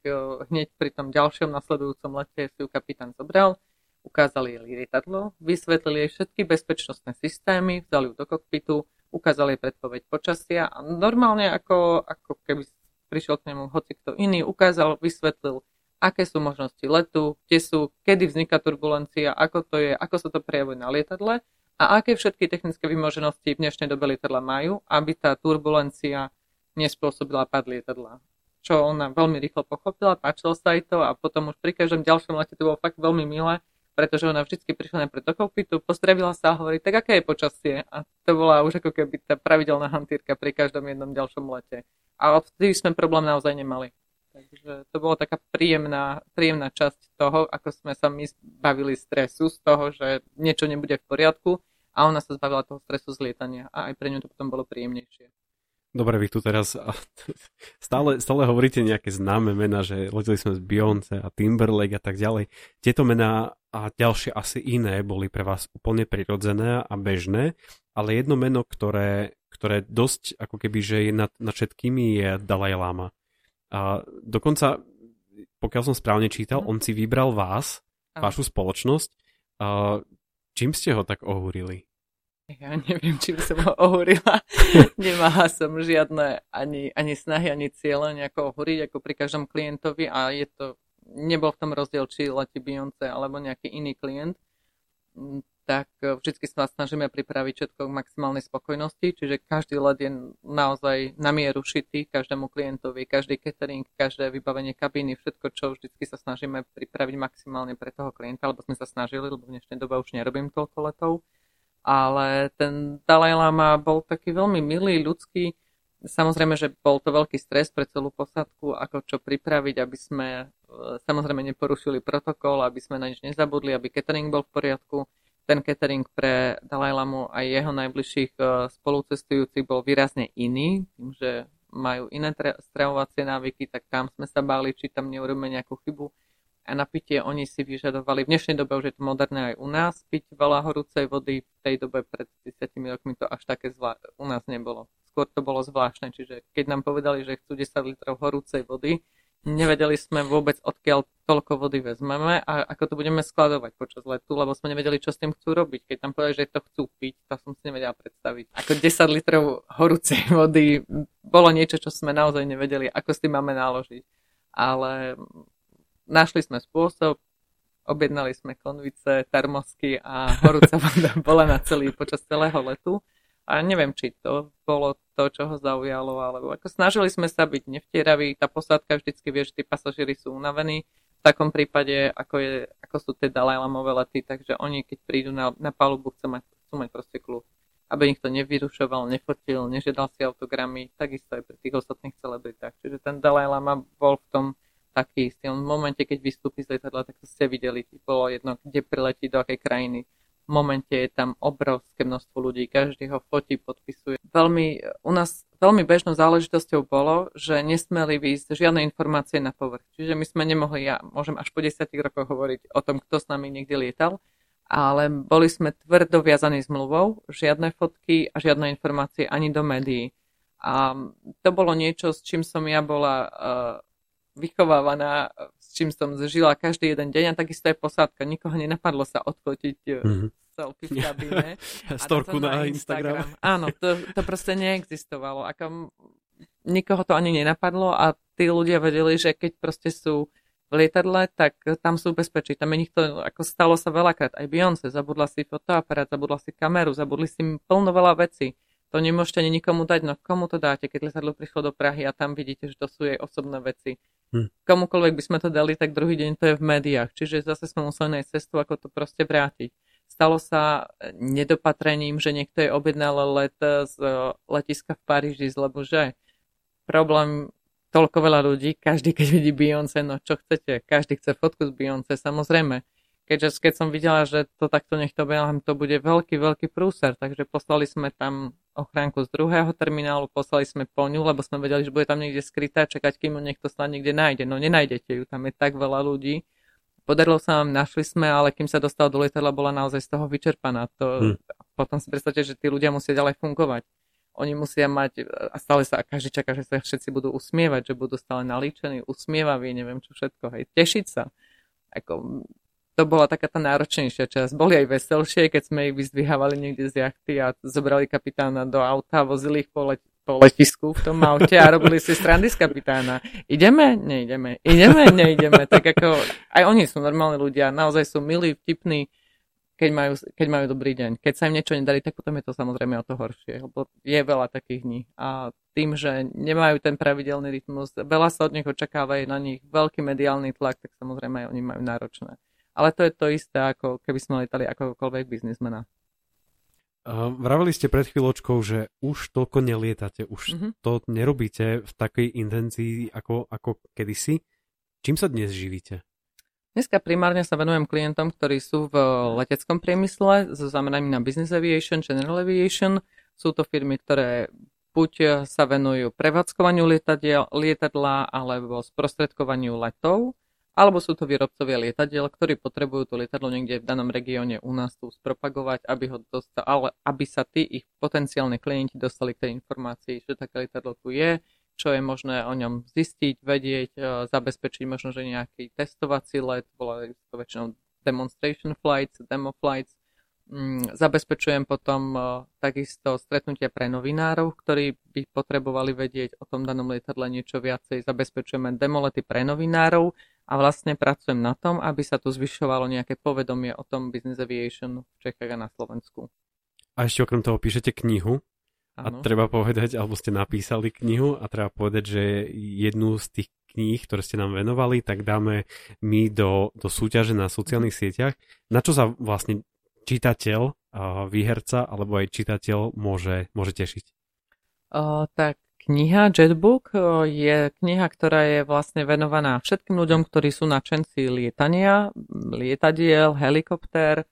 hneď pri tom ďalšom nasledujúcom lete si ju kapitán zobral. Ukázali jej lietadlo, vysvetlili jej všetky bezpečnostné systémy, vzali ju do kokpitu, ukázali jej predpoveď počasia a normálne ako keby prišiel k nemu hocikto iný, ukázal, vysvetlil, aké sú možnosti letu, kde sú, kedy vzniká turbulencia, ako to je, ako sa to prejavuje na lietadle a aké všetky technické vymoženosti v dnešnej dobe lietadla majú, aby tá turbulencia nespôsobila pád lietadla. Čo ona veľmi rýchlo pochopila, páčilo sa jej to a potom už pri každom ďalšom lete to bolo fakt veľmi milé, pretože ona vždycky prišla najprv do kokpitu, postrevila sa a hovorí, tak aké je počasie? A to bola už ako keby tá pravidelná hantírka pri každom jednom ďalšom lete. A odtedy sme problém naozaj nemali. Takže to bola taká príjemná časť toho, ako sme sa my zbavili stresu z toho, že niečo nebude v poriadku a ona sa zbavila toho stresu z lietania a aj pre ňu to potom bolo príjemnejšie. Dobre, vy tu teraz stále hovoríte nejaké známe mená, že leteli sme z Beyoncé a Timberlake a tak ďalej. Tieto mená a ďalšie asi iné boli pre vás úplne prirodzené a bežné, ale jedno meno, ktoré dosť ako keby, že je nad všetkými, je Dalai Lama. A dokonca, pokiaľ som správne čítal, on si vybral vás, vašu spoločnosť. A čím ste ho tak ohúrili? Ja neviem, či by som ho ohúrila. Nemala som žiadne ani snahy, ani cieľe nejako ohúriť, ako pri každom klientovi a nebol v tom rozdiel, či letí Beyoncé alebo nejaký iný klient. Tak vždycky sa snažíme pripraviť všetko k maximálnej spokojnosti, čiže každý let je naozaj na mieru šitý každému klientovi, každý catering, každé vybavenie kabíny, všetko, čo vždycky sa snažíme pripraviť maximálne pre toho klienta, lebo sme sa snažili, lebo v dnešnej dobe už nerobím toľko letov. Ale ten Dalai Lama bol taký veľmi milý, ľudský. Samozrejme, že bol to veľký stres pre celú posádku, ako čo pripraviť, aby sme samozrejme neporušili protokol, aby sme na nič nezabudli, aby catering bol v poriadku. Ten catering pre Dalai Lamu a jeho najbližších spolucestujúcich bol výrazne iný, tým, že majú iné stravovacie návyky, tak tam sme sa báli, či tam neurobíme nejakú chybu. A na pitie oni si vyžadovali, v dnešnej dobe už je to moderné aj u nás, piť veľa horúcej vody, v tej dobe pred 10 rokmi to až také u nás nebolo. Skôr to bolo zvláštne, čiže keď nám povedali, že chcú 10 litrov horúcej vody, nevedeli sme vôbec, odkiaľ toľko vody vezmeme a ako to budeme skladovať počas letu, lebo sme nevedeli, čo s tým chcú robiť. Keď tam povedali, že to chcú piť, to som si nevedela predstaviť. Ako 10 litrov horúcej vody bolo niečo, čo sme naozaj nevedeli, ako s tým máme naložiť. Ale našli sme spôsob, objednali sme konvice, termosky a horúca voda bola počas celého letu. A neviem, či to bolo to, čo ho zaujalo, alebo ako snažili sme sa byť nevtieraví. Tá posádka vždycky vie, že tí pasažieri sú unavení. V takom prípade, ako sú tie Dalajlamové lety, takže oni, keď prídu na palubu, chcú mať proste kľud. Aby nikto nevyrušoval, nefotil, nežiadal si autogramy, takisto aj pri tých ostatných celebritách. Čiže ten Dalai Lama bol v tom taký istý. V momente, keď vystúpi z lietadla, tak to ste videli. Bolo jedno, kde priletí, do akej krajiny. V momente je tam obrovské množstvo ľudí. Každý ho fotí, podpisuje. U nás veľmi bežnou záležitosťou bolo, že nesmeli výjsť žiadne informácie na povrch. Čiže my sme nemohli, ja môžem až po 10 rokoch hovoriť o tom, kto s nami niekde lietal, ale boli sme tvrdo viazaní zmluvou. Žiadne fotky a žiadne informácie ani do médií. A to bolo niečo, s čím som ja bola vychovávaná, s s čím som žila každý jeden deň a takisto je posádka. Nikoho nenapadlo sa odfotiť selfie v kabine. Storku na Instagram. Áno, to proste neexistovalo. Nikoho to ani nenapadlo a tí ľudia vedeli, že keď proste sú v lietadle, tak tam sú bezpečí. Tam je nikto, stalo sa veľakrát. Aj Beyoncé zabudla si fotoaparát, zabudla si kameru, zabudli si plno veľa vecí. To nemôžete ani nikomu dať, no komu to dáte, keď lietadlo prišlo do Prahy a tam vidíte, že to sú jej osobné veci. Komukoľvek by sme to dali, tak druhý deň to je v médiách. Čiže zase sme museli nájsť cestu, ako to proste vrátiť. Stalo sa nedopatrením, že niekto je objednal let z letiska v Paríži, lebo že problém toľko veľa ľudí, každý keď vidí Beyoncé, no čo chcete, každý chce fotku z Beyoncé, samozrejme. Keďže keď som videla, že to takto nechto behám, to bude veľký prúser, takže poslali sme tam ochránku z druhého terminálu, poslali sme po ňu, lebo sme vedeli, že bude tam niekde skrytá, čakať, kým ju niekto snad niekde nájde. No nenájdete ju, tam je tak veľa ľudí. Podarilo sa nám, našli sme, ale kým sa dostala do lietadla, bola naozaj z toho vyčerpaná. Potom si predstavte, že tí ľudia musia ďalej fungovať. Oni musia mať, a stále sa, a každý čaká, že sa všetci budú usmievať, že budú stále nalíčení, usmievaví, neviem čo všetko, hej, tešiť sa. To bola taká tá náročnejšia časť. Boli aj veselšie, keď sme ich vyzdvihávali niekde z jachty a zobrali kapitána do auta, vozili ich po letisku v tom aute a robili si strandy z kapitána. Ideme? Neideme. Ideme? Neideme. Tak aj oni sú normálni ľudia, naozaj sú milí, vtipní, keď majú dobrý deň. Keď sa im niečo nedali, tak potom je to samozrejme o to horšie, lebo je veľa takých dní. A tým, že nemajú ten pravidelný rytmus, veľa sa od nich očakáva, je na nich veľký mediálny tlak, tak samozrejme aj oni majú náročné. Ale to je to isté, ako keby sme letali akokoľvek biznismena. Vravili ste pred chvíľočkou, že už toľko nelietate, už to nerobíte v takej intencii ako kedysi. Čím sa dnes živíte? Dneska primárne sa venujem klientom, ktorí sú v leteckom priemysle, so zameraním na business aviation, general aviation. Sú to firmy, ktoré buď sa venujú prevádzkovaniu lietadla alebo sprostredkovaniu letov, alebo sú to výrobcovia lietadiel, ktorí potrebujú to lietadlo niekde v danom regióne u nás tu spropagovať, aby sa tí ich potenciálne klienti dostali k tej informácii, že také lietadlo tu je, čo je možné o ňom zistiť, vedieť, zabezpečiť možno, že nejaký testovací let, volajú to väčšinou demonstration flights, demo flights. Zabezpečujem potom takisto stretnutia pre novinárov, ktorí by potrebovali vedieť o tom danom lietadle niečo viacej. Zabezpečujeme demolety pre novinárov. A vlastne pracujem na tom, aby sa tu zvyšovalo nejaké povedomie o tom business aviation v Čechách a na Slovensku. A ešte okrem toho píšete knihu. Áno. A treba povedať, alebo ste napísali knihu a treba povedať, že jednu z tých kníh, ktoré ste nám venovali, tak dáme my do súťaže na sociálnych sieťach. Na čo sa vlastne čitateľ, výherca alebo aj čitateľ môže tešiť? Tak. Kniha Jetbook je kniha, ktorá je vlastne venovaná všetkým ľuďom, ktorí sú nadšenci lietania, lietadiel, helikoptér,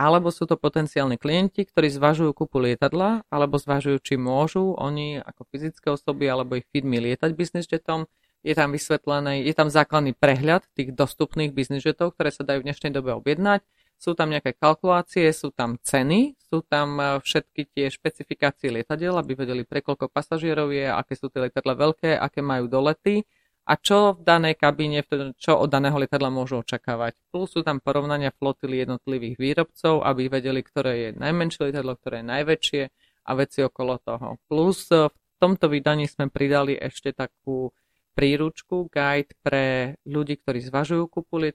alebo sú to potenciálni klienti, ktorí zvažujú kúpu lietadla, alebo zvažujú, či môžu oni ako fyzické osoby alebo ich firmy lietať business jetom. Je tam vysvetlený, je tam základný prehľad tých dostupných business jetov, ktoré sa dajú v dnešnej dobe objednať. Sú tam nejaké kalkulácie, sú tam ceny, sú tam všetky tie špecifikácie lietadiel, aby vedeli, pre koľko pasažierov je, aké sú tie lietadla veľké, aké majú dolety a čo v danej kabíne, čo od daného lietadla môžu očakávať. Plus sú tam porovnania flotily jednotlivých výrobcov, aby vedeli, ktoré je najmenšie lietadlo, ktoré je najväčšie a veci okolo toho. Plus v tomto vydaní sme pridali ešte takú príručku, guide pre ľudí, ktorí zvažujú kúpu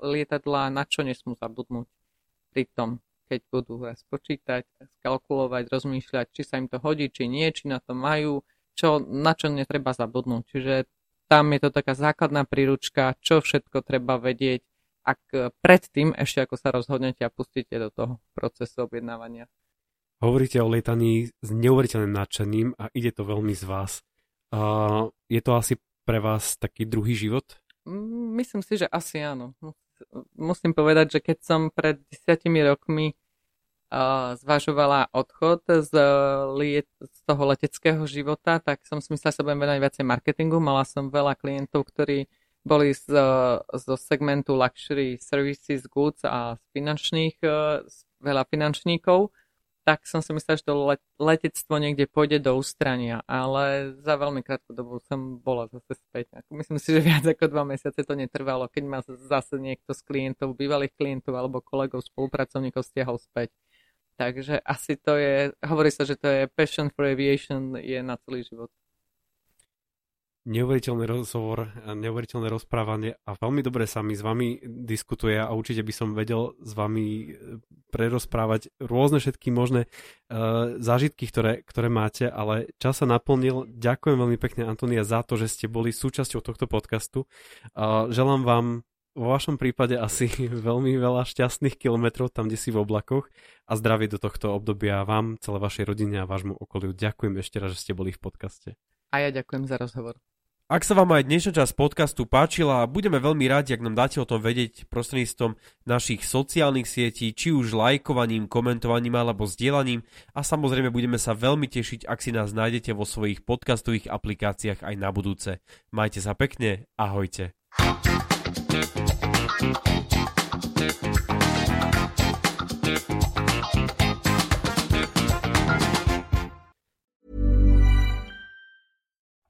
lietadla, na čo nesmú zabudnúť pri tom, keď budú spočítať, skalkulovať, rozmýšľať, či sa im to hodí, či nie, či na to majú, na čo netreba zabudnúť. Čiže tam je to taká základná príručka, čo všetko treba vedieť, ak predtým, ešte ako sa rozhodnete a pustíte do toho procesu objednávania. Hovoríte o lietaní s neuveriteľným nadšením a ide to veľmi z vás. Je to asi pre vás taký druhý život? Myslím si, že asi áno. Musím povedať, že keď som pred 10 rokmi zvažovala odchod z toho leteckého života, tak som si myslela, že sa budem venovať viacej marketingu. Mala som veľa klientov, ktorí boli zo segmentu luxury services goods a z veľa finančníkov. tak som si myslel, že to letectvo niekde pôjde do ústrania, ale za veľmi krátku dobu som bola zase späť. Myslím si, že viac ako 2 mesiace to netrvalo, keď ma zase niekto z klientov, bývalých klientov alebo kolegov, spolupracovníkov stiahol späť. Takže asi to je, hovorí sa, že to je passion for aviation, je na celý život. Neuveriteľný rozhovor, neuveriteľné rozprávanie a veľmi dobre sa mi s vami diskutuje a určite by som vedel s vami prerozprávať rôzne všetky možné zážitky, ktoré máte, ale čas sa naplnil. Ďakujem veľmi pekne, Antonia, za to, že ste boli súčasťou tohto podcastu. Želám vám vo vašom prípade asi veľmi veľa šťastných kilometrov tam, kde si v oblakoch, a zdravie do tohto obdobia vám, celé vašej rodine a vášmu okoliu. Ďakujem ešte raz, že ste boli v podcaste. A ja ďakujem za rozhovor. Ak sa vám aj dnešná časť podcastu páčila, budeme veľmi radi, ak nám dáte o tom vedieť prostredníctvom našich sociálnych sietí, či už lajkovaním, komentovaním alebo zdieľaním, a samozrejme budeme sa veľmi tešiť, ak si nás nájdete vo svojich podcastových aplikáciách aj na budúce. Majte sa pekne, ahojte.